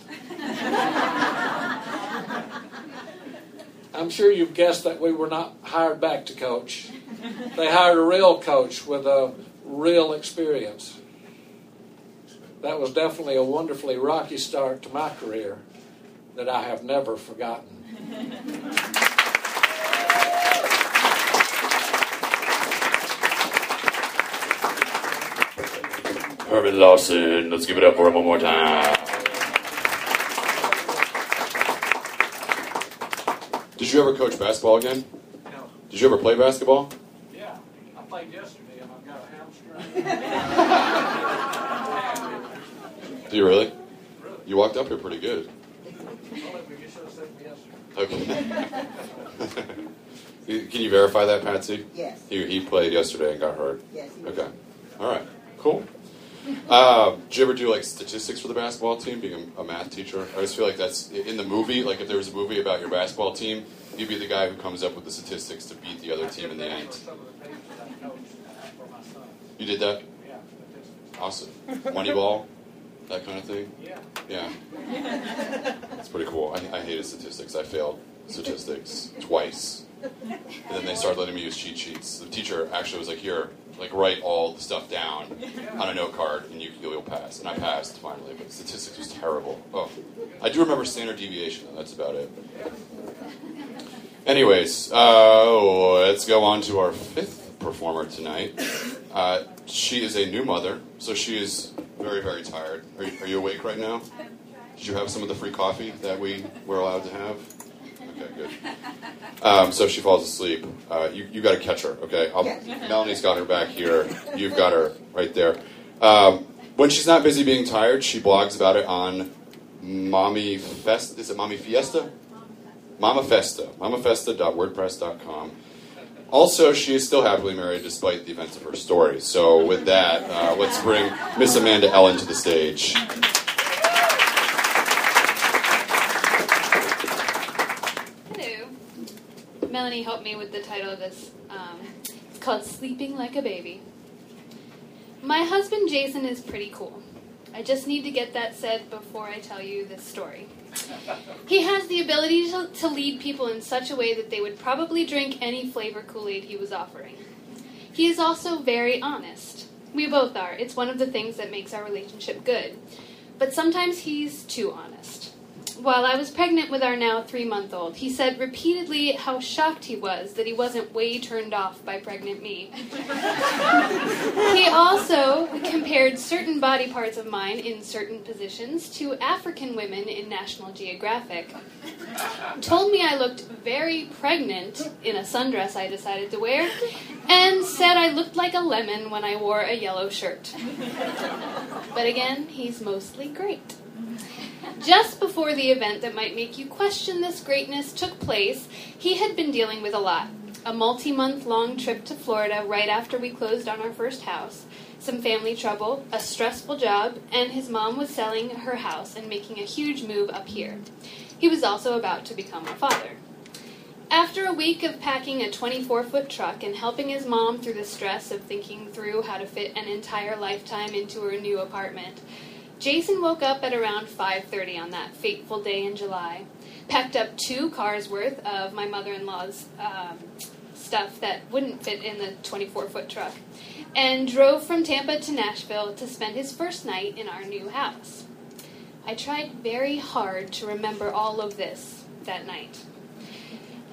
I'm sure you've guessed that we were not hired back to coach. They hired a real coach with a real experience. That was definitely a wonderfully rocky start to my career that I have never forgotten. Herman Lawson, let's give it up for him one more time. Did you ever coach basketball again? No. Did you ever play basketball? Yeah. I played yesterday and I've got a hamstring. Do you really? Really? You walked up here pretty good. Well, you should have said yes. Okay. Can you verify that, Patsy? Yes. He, he played yesterday and got hurt. Yes. Okay. All right. Cool. Uh, did you ever do like statistics for the basketball team, being a, a math teacher? I just feel like that's in the movie. Like if there was a movie about your basketball team, you'd be the guy who comes up with the statistics to beat the other team in the end. You did that? Yeah. Awesome. Moneyball, that kind of thing. Yeah. Yeah. It's pretty cool. I, I hated statistics. I failed statistics twice, and then they started letting me use cheat sheets. The teacher actually was like, "Here, like write all the stuff down on a note card, and you, you'll pass." And I passed finally, but statistics was terrible. Oh, I do remember standard deviation, though. That's about it. Anyways, uh, let's go on to our fifth performer tonight. Uh, she is a new mother, so she is very, very tired. Are you, are you awake right now? Did you have some of the free coffee that we were allowed to have? Okay, good. Um, so if she falls asleep, uh, you you got to catch her, okay? I'll, Melanie's got her back here. You've got her right there. Um, when she's not busy being tired, she blogs about it on MamaFesta. Is it MamaFesta? MamaFesta. MamaFesta dot wordpress dot com. Also, she is still happily married despite the events of her story. So with that, uh, let's bring Miss Amanda Ellen to the stage. Melanie helped me with the title of this. Um, it's called Sleeping Like a Baby. My husband Jason is pretty cool. I just need to get that said before I tell you this story. He has the ability to, to lead people in such a way that they would probably drink any flavor Kool-Aid he was offering. He is also very honest. We both are. It's one of the things that makes our relationship good. But sometimes he's too honest. While I was pregnant with our now three-month-old, he said repeatedly how shocked he was that he wasn't way turned off by pregnant me. He also compared certain body parts of mine in certain positions to African women in National Geographic, told me I looked very pregnant in a sundress I decided to wear, and said I looked like a lemon when I wore a yellow shirt. But again, he's mostly great. Just before the event that might make you question this greatness took place, he had been dealing with a lot. A multi-month-long trip to Florida right after we closed on our first house, some family trouble, a stressful job, and his mom was selling her house and making a huge move up here. He was also about to become a father. After a week of packing a twenty-four foot truck and helping his mom through the stress of thinking through how to fit an entire lifetime into her new apartment, Jason woke up at around five thirty on that fateful day in July, packed up two cars worth of my mother-in-law's um, stuff that wouldn't fit in the twenty-four foot truck, and drove from Tampa to Nashville to spend his first night in our new house. I tried very hard to remember all of this that night.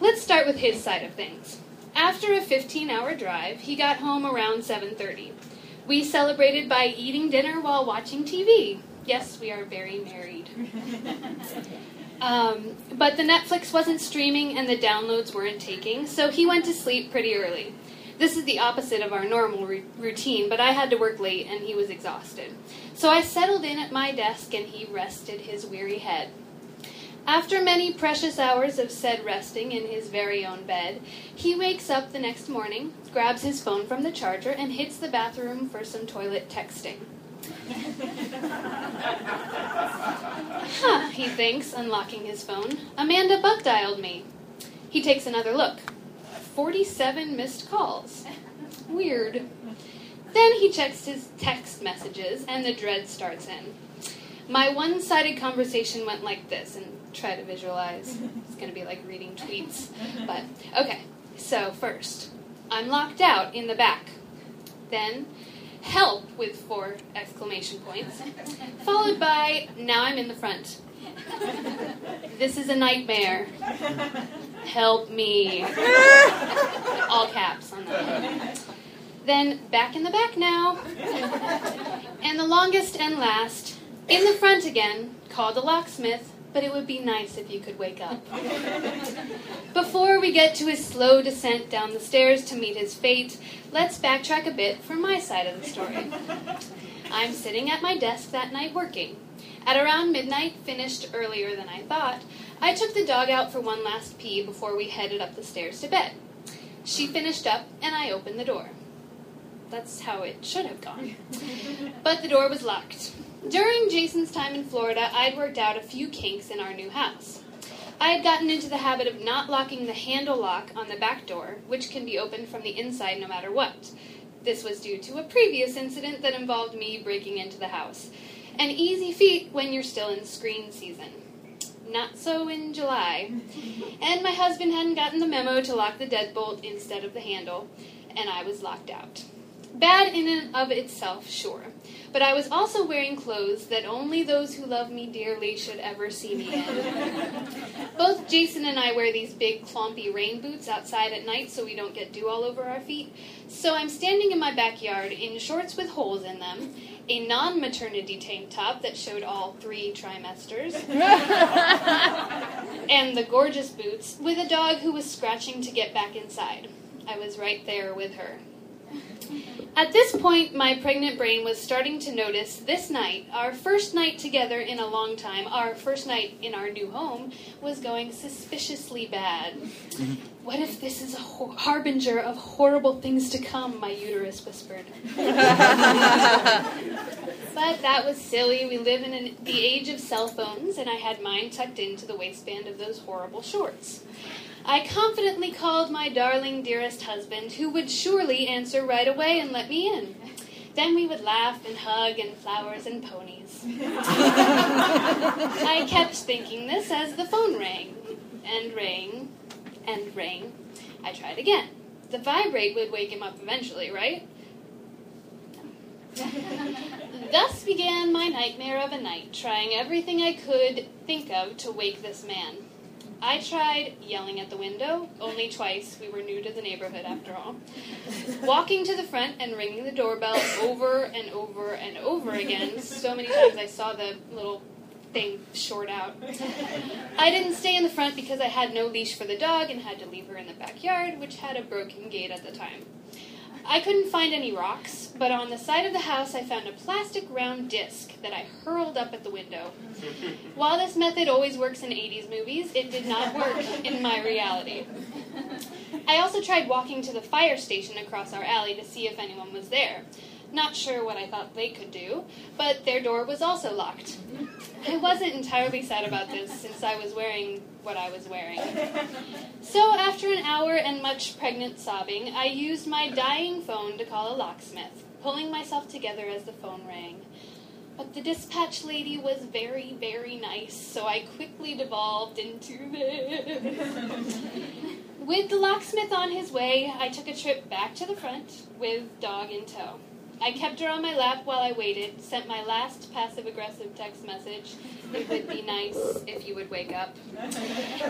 Let's start with his side of things. After a fifteen hour drive, he got home around seven thirty. We celebrated by eating dinner while watching T V. Yes, we are very married. um, but the Netflix wasn't streaming and the downloads weren't taking, so he went to sleep pretty early. This is the opposite of our normal r- routine, but I had to work late and he was exhausted. So I settled in at my desk and he rested his weary head. After many precious hours of said resting in his very own bed, he wakes up the next morning, grabs his phone from the charger, and hits the bathroom for some toilet texting. Huh, he thinks, unlocking his phone. Amanda buck dialed me. He takes another look. forty-seven missed calls. Weird. Then he checks his text messages, and the dread starts in. My one-sided conversation went like this, and try to visualize. It's going to be like reading tweets. But, okay, so first, I'm locked out in the back. Then, help with four exclamation points, followed by, now I'm in the front. This is a nightmare. Help me. All caps on that. Then, back in the back now. And the longest and last, in the front again, call the locksmith, but it would be nice if you could wake up. Before we get to his slow descent down the stairs to meet his fate, let's backtrack a bit from my side of the story. I'm sitting at my desk that night working. At around midnight, finished earlier than I thought, I took the dog out for one last pee before we headed up the stairs to bed. She finished up, and I opened the door. That's how it should have gone. But the door was locked. During Jason's time in Florida, I'd worked out a few kinks in our new house. I had gotten into the habit of not locking the handle lock on the back door, which can be opened from the inside no matter what. This was due to a previous incident that involved me breaking into the house. An easy feat when you're still in screen season. Not so in July. And my husband hadn't gotten the memo to lock the deadbolt instead of the handle, and I was locked out. Bad in and of itself, sure. But I was also wearing clothes that only those who love me dearly should ever see me in. Both Jason and I wear these big, clompy rain boots outside at night so we don't get dew all over our feet. So I'm standing in my backyard in shorts with holes in them, a non-maternity tank top that showed all three trimesters, and the gorgeous boots, with a dog who was scratching to get back inside. I was right there with her. At this point, my pregnant brain was starting to notice this night, our first night together in a long time, our first night in our new home, was going suspiciously bad. What if this is a ho- harbinger of horrible things to come, my uterus whispered. But that was silly. We live in an, the age of cell phones, and I had mine tucked into the waistband of those horrible shorts. I confidently called my darling, dearest husband, who would surely answer right away and let me in. Then we would laugh and hug and flowers and ponies. I kept thinking this as the phone rang, and rang, and rang. I tried again. The vibrate would wake him up eventually, right? Thus began my nightmare of a night, trying everything I could think of to wake this man. I tried yelling at the window, only twice, we were new to the neighborhood after all, walking to the front and ringing the doorbell over and over and over again, so many times I saw the little thing short out. I didn't stay in the front because I had no leash for the dog and had to leave her in the backyard, which had a broken gate at the time. I couldn't find any rocks, but on the side of the house I found a plastic round disc that I hurled up at the window. While this method always works in eighties movies, it did not work in my reality. I also tried walking to the fire station across our alley to see if anyone was there. Not sure what I thought they could do, but their door was also locked. I wasn't entirely sad about this since I was wearing what I was wearing. So after an hour and much pregnant sobbing, I used my dying phone to call a locksmith, pulling myself together as the phone rang. But the dispatch lady was very, very nice, so I quickly devolved into this. With the locksmith on his way, I took a trip back to the front with dog in tow. I kept her on my lap while I waited, sent my last passive-aggressive text message, it would be nice if you would wake up,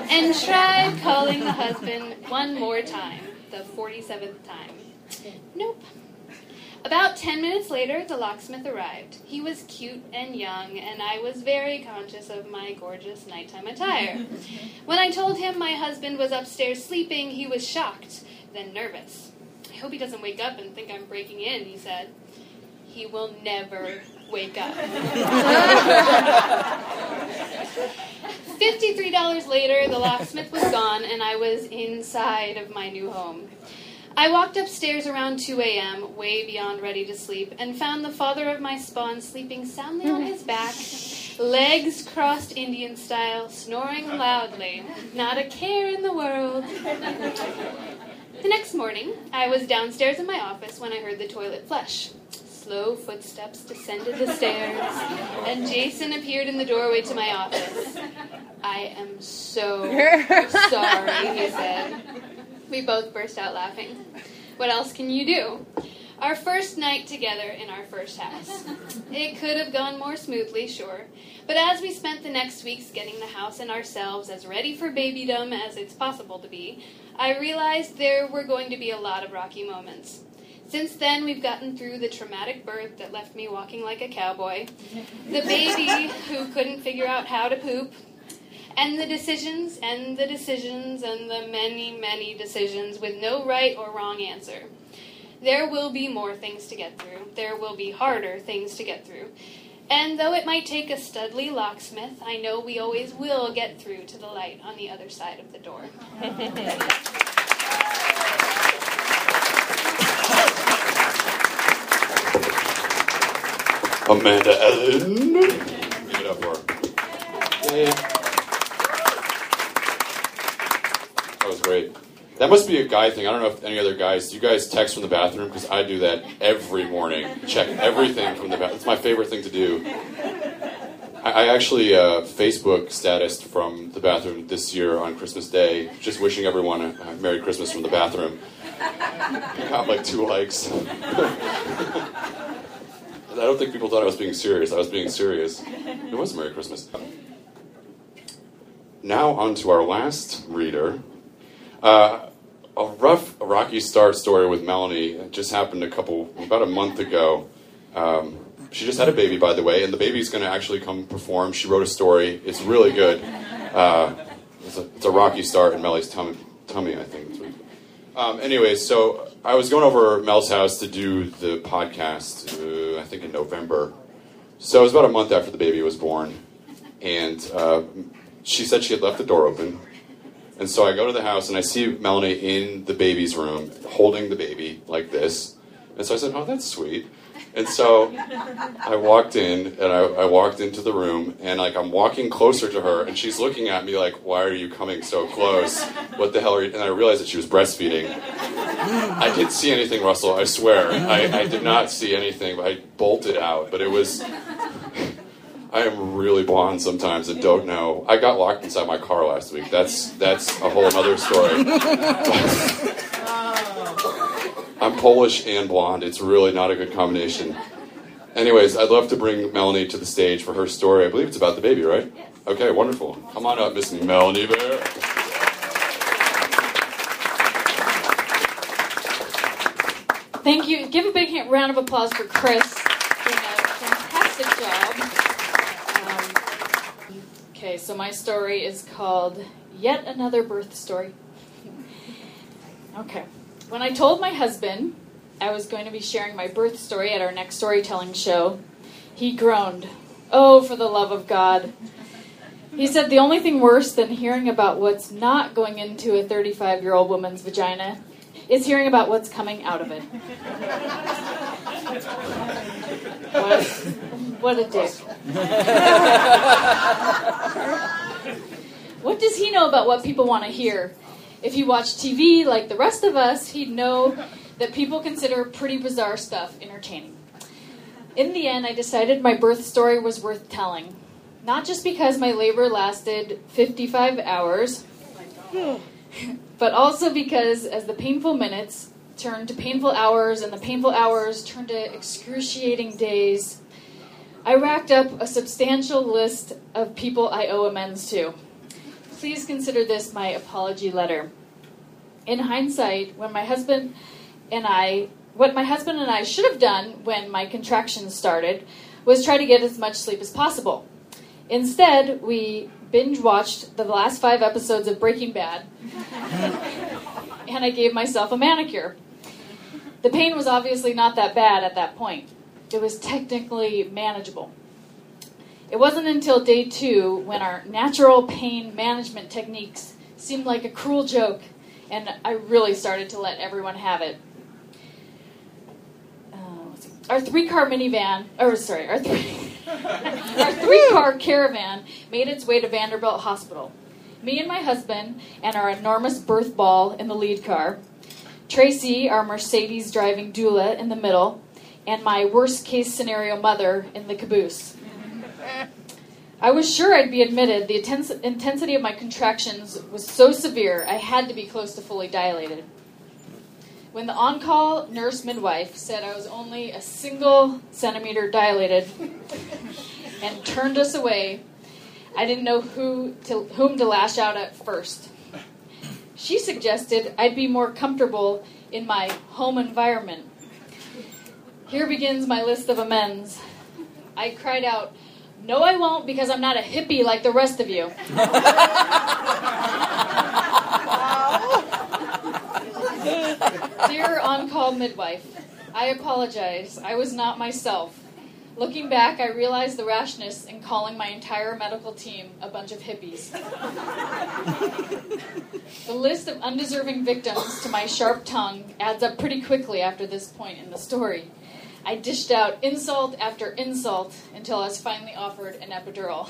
and tried calling the husband one more time, the forty-seventh time. Nope. About ten minutes later, the locksmith arrived. He was cute and young, and I was very conscious of my gorgeous nighttime attire. When I told him my husband was upstairs sleeping, he was shocked, then nervous. I hope he doesn't wake up and think I'm breaking in, he said. He will never wake up. fifty-three dollars later, the locksmith was gone, and I was inside of my new home. I walked upstairs around two a.m., way beyond ready to sleep, and found the father of my spawn sleeping soundly on his back, legs crossed Indian style, snoring loudly. Not a care in the world. The next morning, I was downstairs in my office when I heard the toilet flush. Slow footsteps descended the stairs, and Jason appeared in the doorway to my office. I am so sorry, he said. We both burst out laughing. What else can you do? Our first night together in our first house. It could have gone more smoothly, sure, but as we spent the next weeks getting the house and ourselves as ready for babydom as it's possible to be, I realized there were going to be a lot of rocky moments. Since then, we've gotten through the traumatic birth that left me walking like a cowboy, the baby who couldn't figure out how to poop, And the decisions, and the decisions, and the many, many decisions with no right or wrong answer. There will be more things to get through. There will be harder things to get through. And though it might take a studly locksmith, I know we always will get through to the light on the other side of the door. Amanda Ellen. Give it up for her. Yeah. That was great. That must be a guy thing. I don't know if any other guys, do you guys text from the bathroom? Because I do that every morning. Check everything from the bathroom. It's my favorite thing to do. I, I actually uh, Facebook statused from the bathroom this year on Christmas Day, just wishing everyone a, a Merry Christmas from the bathroom. I got like two likes. I don't think people thought I was being serious. I was being serious. It was Merry Christmas. Now on to our last reader. Uh, a rough, rocky start story with Melanie. It just happened a couple, about a month ago. Um, she just had a baby, by the way, and the baby's going to actually come perform. She wrote a story. It's really good. Uh, it's, a, it's a rocky start in Melly's tum- tummy, I think. Um, anyway, so I was going over Mel's house to do the podcast, uh, I think in November. So it was about a month after the baby was born, and uh, she said she had left the door open. And so I go to the house, and I see Melanie in the baby's room, holding the baby like this. And so I said, oh, that's sweet. And so I walked in, and I, I walked into the room, and like I'm walking closer to her, and she's looking at me like, why are you coming so close? What the hell are you? And I realized that she was breastfeeding. I didn't see anything, Russell, I swear. I, I did not see anything. I bolted out, but it was... I am really blonde sometimes and don't know. I got locked inside my car last week. That's that's a whole other story. I'm Polish and blonde. It's really not a good combination. Anyways, I'd love to bring Melanie to the stage for her story. I believe it's about the baby, right? Yes. Okay, wonderful. Come on up, Miss Melanie Bear. Thank you. Give a big round of applause for Chris. Okay, so my story is called Yet Another Birth Story. Okay. When I told my husband I was going to be sharing my birth story at our next storytelling show, he groaned, "Oh, for the love of God." He said the only thing worse than hearing about what's not going into a thirty-five-year-old woman's vagina is hearing about what's coming out of it. What? What a dick. What does he know about what people want to hear? If he watched T V like the rest of us, he'd know that people consider pretty bizarre stuff entertaining. In the end, I decided my birth story was worth telling. Not just because my labor lasted fifty-five hours, but also because as the painful minutes turned to painful hours and the painful hours turned to excruciating days, I racked up a substantial list of people I owe amends to. Please consider this my apology letter. In hindsight, when my husband and I, what my husband and I should have done when my contractions started was try to get as much sleep as possible. Instead, we binge-watched the last five episodes of Breaking Bad, and I gave myself a manicure. The pain was obviously not that bad at that point. It was technically manageable. It wasn't until day two when our natural pain management techniques seemed like a cruel joke, and I really started to let everyone have it. Uh, our three-car minivan, or sorry, our, three, our three-car caravan made its way to Vanderbilt Hospital. Me and my husband and our enormous birth ball in the lead car, Tracy, our Mercedes driving doula, in the middle, and my worst-case scenario mother in the caboose. I was sure I'd be admitted. The intens- intensity of my contractions was so severe, I had to be close to fully dilated. When the on-call nurse midwife said I was only a single centimeter dilated and turned us away, I didn't know who to, whom to lash out at first. She suggested I'd be more comfortable in my home environment. Here begins my list of amends. I cried out, No, I won't, because I'm not a hippie like the rest of you. Dear on-call midwife, I apologize. I was not myself. Looking back, I realized the rashness in calling my entire medical team a bunch of hippies. The list of undeserving victims to my sharp tongue adds up pretty quickly after this point in the story. I dished out insult after insult until I was finally offered an epidural.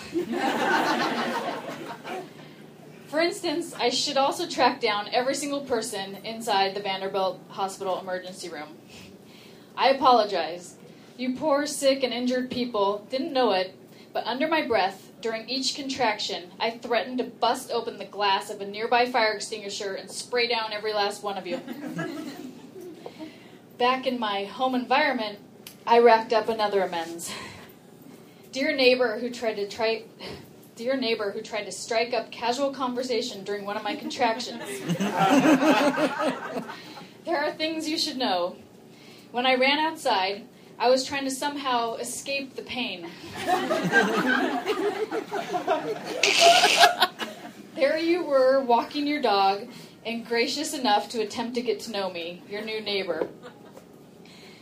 For instance, I should also track down every single person inside the Vanderbilt Hospital emergency room. I apologize. You poor, sick, and injured people didn't know it, but under my breath, during each contraction, I threatened to bust open the glass of a nearby fire extinguisher and spray down every last one of you. Back in my home environment, I racked up another amends. Dear neighbor who tried to try, dear neighbor who tried to strike up casual conversation during one of my contractions. There are things you should know. When I ran outside, I was trying to somehow escape the pain. There you were, walking your dog, and gracious enough to attempt to get to know me, your new neighbor.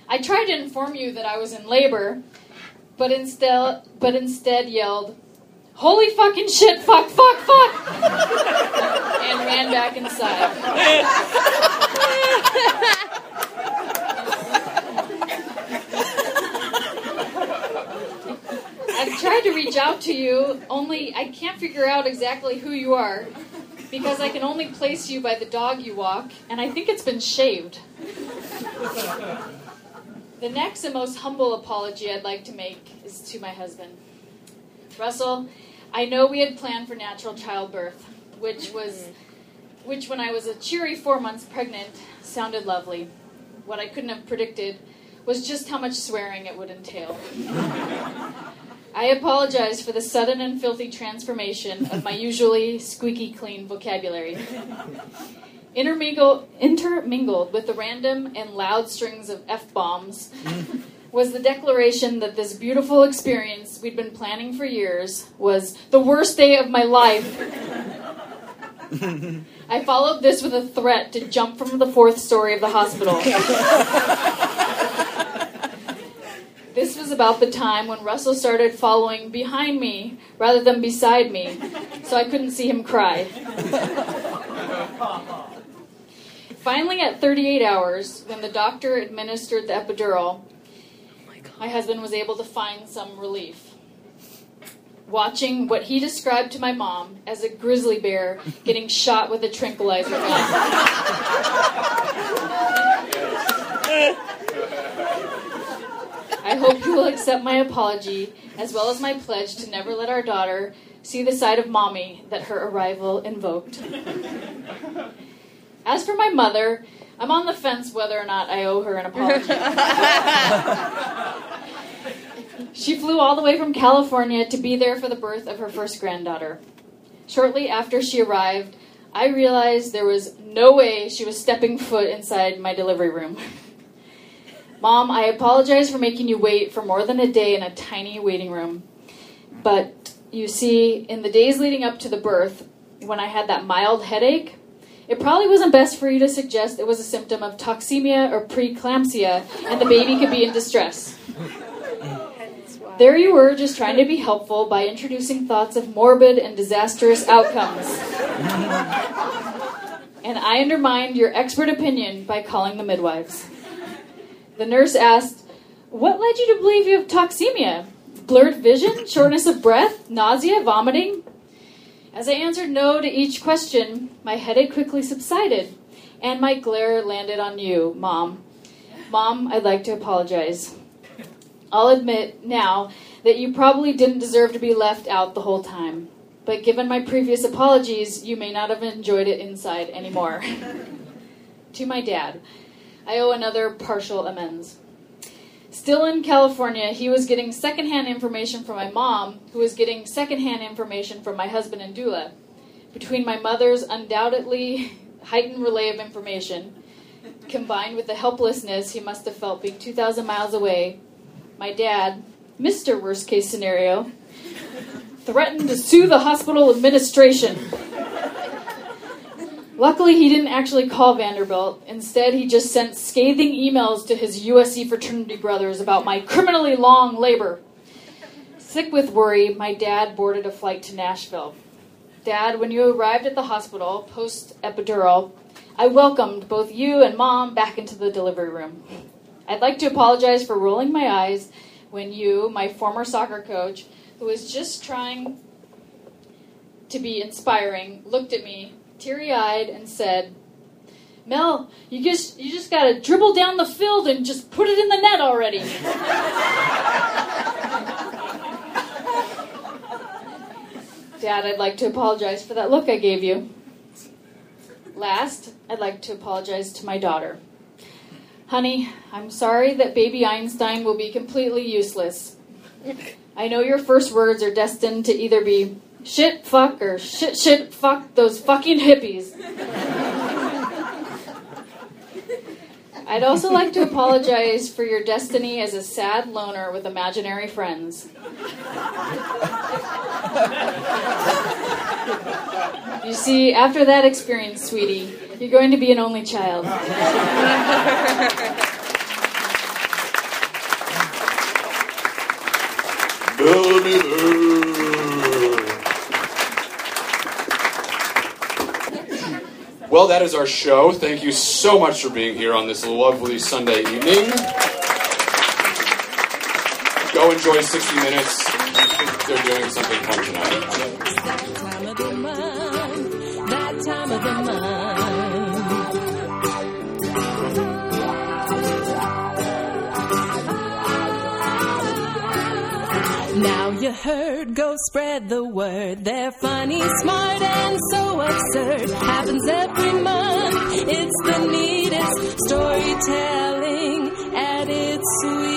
I tried to inform you that I was in labor, but instead, but instead yelled, "Holy fucking shit, fuck, fuck, fuck!" and ran back inside. I've tried to reach out to you, only I can't figure out exactly who you are, because I can only place you by the dog you walk, and I think it's been shaved. The next and most humble apology I'd like to make is to my husband. Russell, I know we had planned for natural childbirth, which was, which when I was a cheery four months pregnant, sounded lovely. What I couldn't have predicted was just how much swearing it would entail. I apologize for the sudden and filthy transformation of my usually squeaky clean vocabulary. Intermingled, intermingled with the random and loud strings of F-bombs was the declaration that this beautiful experience we'd been planning for years was the worst day of my life. I followed this with a threat to jump from the fourth story of the hospital. This was about the time when Russell started following behind me rather than beside me, so I couldn't see him cry. Finally, at thirty-eight hours, when the doctor administered the epidural, oh my, God. my husband was able to find some relief. Watching what he described to my mom as a grizzly bear getting shot with a tranquilizer gun. I hope you will accept my apology, as well as my pledge to never let our daughter see the side of mommy that her arrival invoked. As for my mother, I'm on the fence whether or not I owe her an apology. She flew all the way from California to be there for the birth of her first granddaughter. Shortly after she arrived, I realized there was no way she was stepping foot inside my delivery room. Mom, I apologize for making you wait for more than a day in a tiny waiting room. But, you see, in the days leading up to the birth, when I had that mild headache, it probably wasn't best for you to suggest it was a symptom of toxemia or preeclampsia, and the baby could be in distress. There you were, just trying to be helpful by introducing thoughts of morbid and disastrous outcomes. And I undermined your expert opinion by calling the midwives. The nurse asked, "What led you to believe you have toxemia? Blurred vision? Shortness of breath? Nausea? Vomiting?" As I answered no to each question, my headache quickly subsided, and my glare landed on you, Mom. Mom, I'd like to apologize. I'll admit now that you probably didn't deserve to be left out the whole time, but given my previous apologies, you may not have enjoyed it inside anymore. To my dad, I owe another partial amends. Still in California, he was getting secondhand information from my mom, who was getting secondhand information from my husband and doula. Between my mother's undoubtedly heightened relay of information, combined with the helplessness he must have felt being two thousand miles away, my dad, Mister Worst Case Scenario, threatened to sue the hospital administration. Luckily, he didn't actually call Vanderbilt. Instead, he just sent scathing emails to his U S C fraternity brothers about my criminally long labor. Sick with worry, my dad boarded a flight to Nashville. Dad, when you arrived at the hospital, post-epidural, I welcomed both you and Mom back into the delivery room. I'd like to apologize for rolling my eyes when you, my former soccer coach, who was just trying to be inspiring, looked at me, teary-eyed, and said, Mel, you just, you just gotta dribble down the field and just put it in the net already. Dad, I'd like to apologize for that look I gave you. Last, I'd like to apologize to my daughter. Honey, I'm sorry that baby Einstein will be completely useless. I know your first words are destined to either be shit, fuck, or shit, shit, fuck those fucking hippies. I'd also like to apologize for your destiny as a sad loner with imaginary friends. You see, after that experience, sweetie, you're going to be an only child. Well, that is our show. Thank you so much for being here on this lovely Sunday evening. Go enjoy sixty minutes. They're doing something fun tonight. That time of the month. Now you heard, go spread the word. They're funny, smart, and so absurd. Happens every month. It's the neatest storytelling at its sweetest.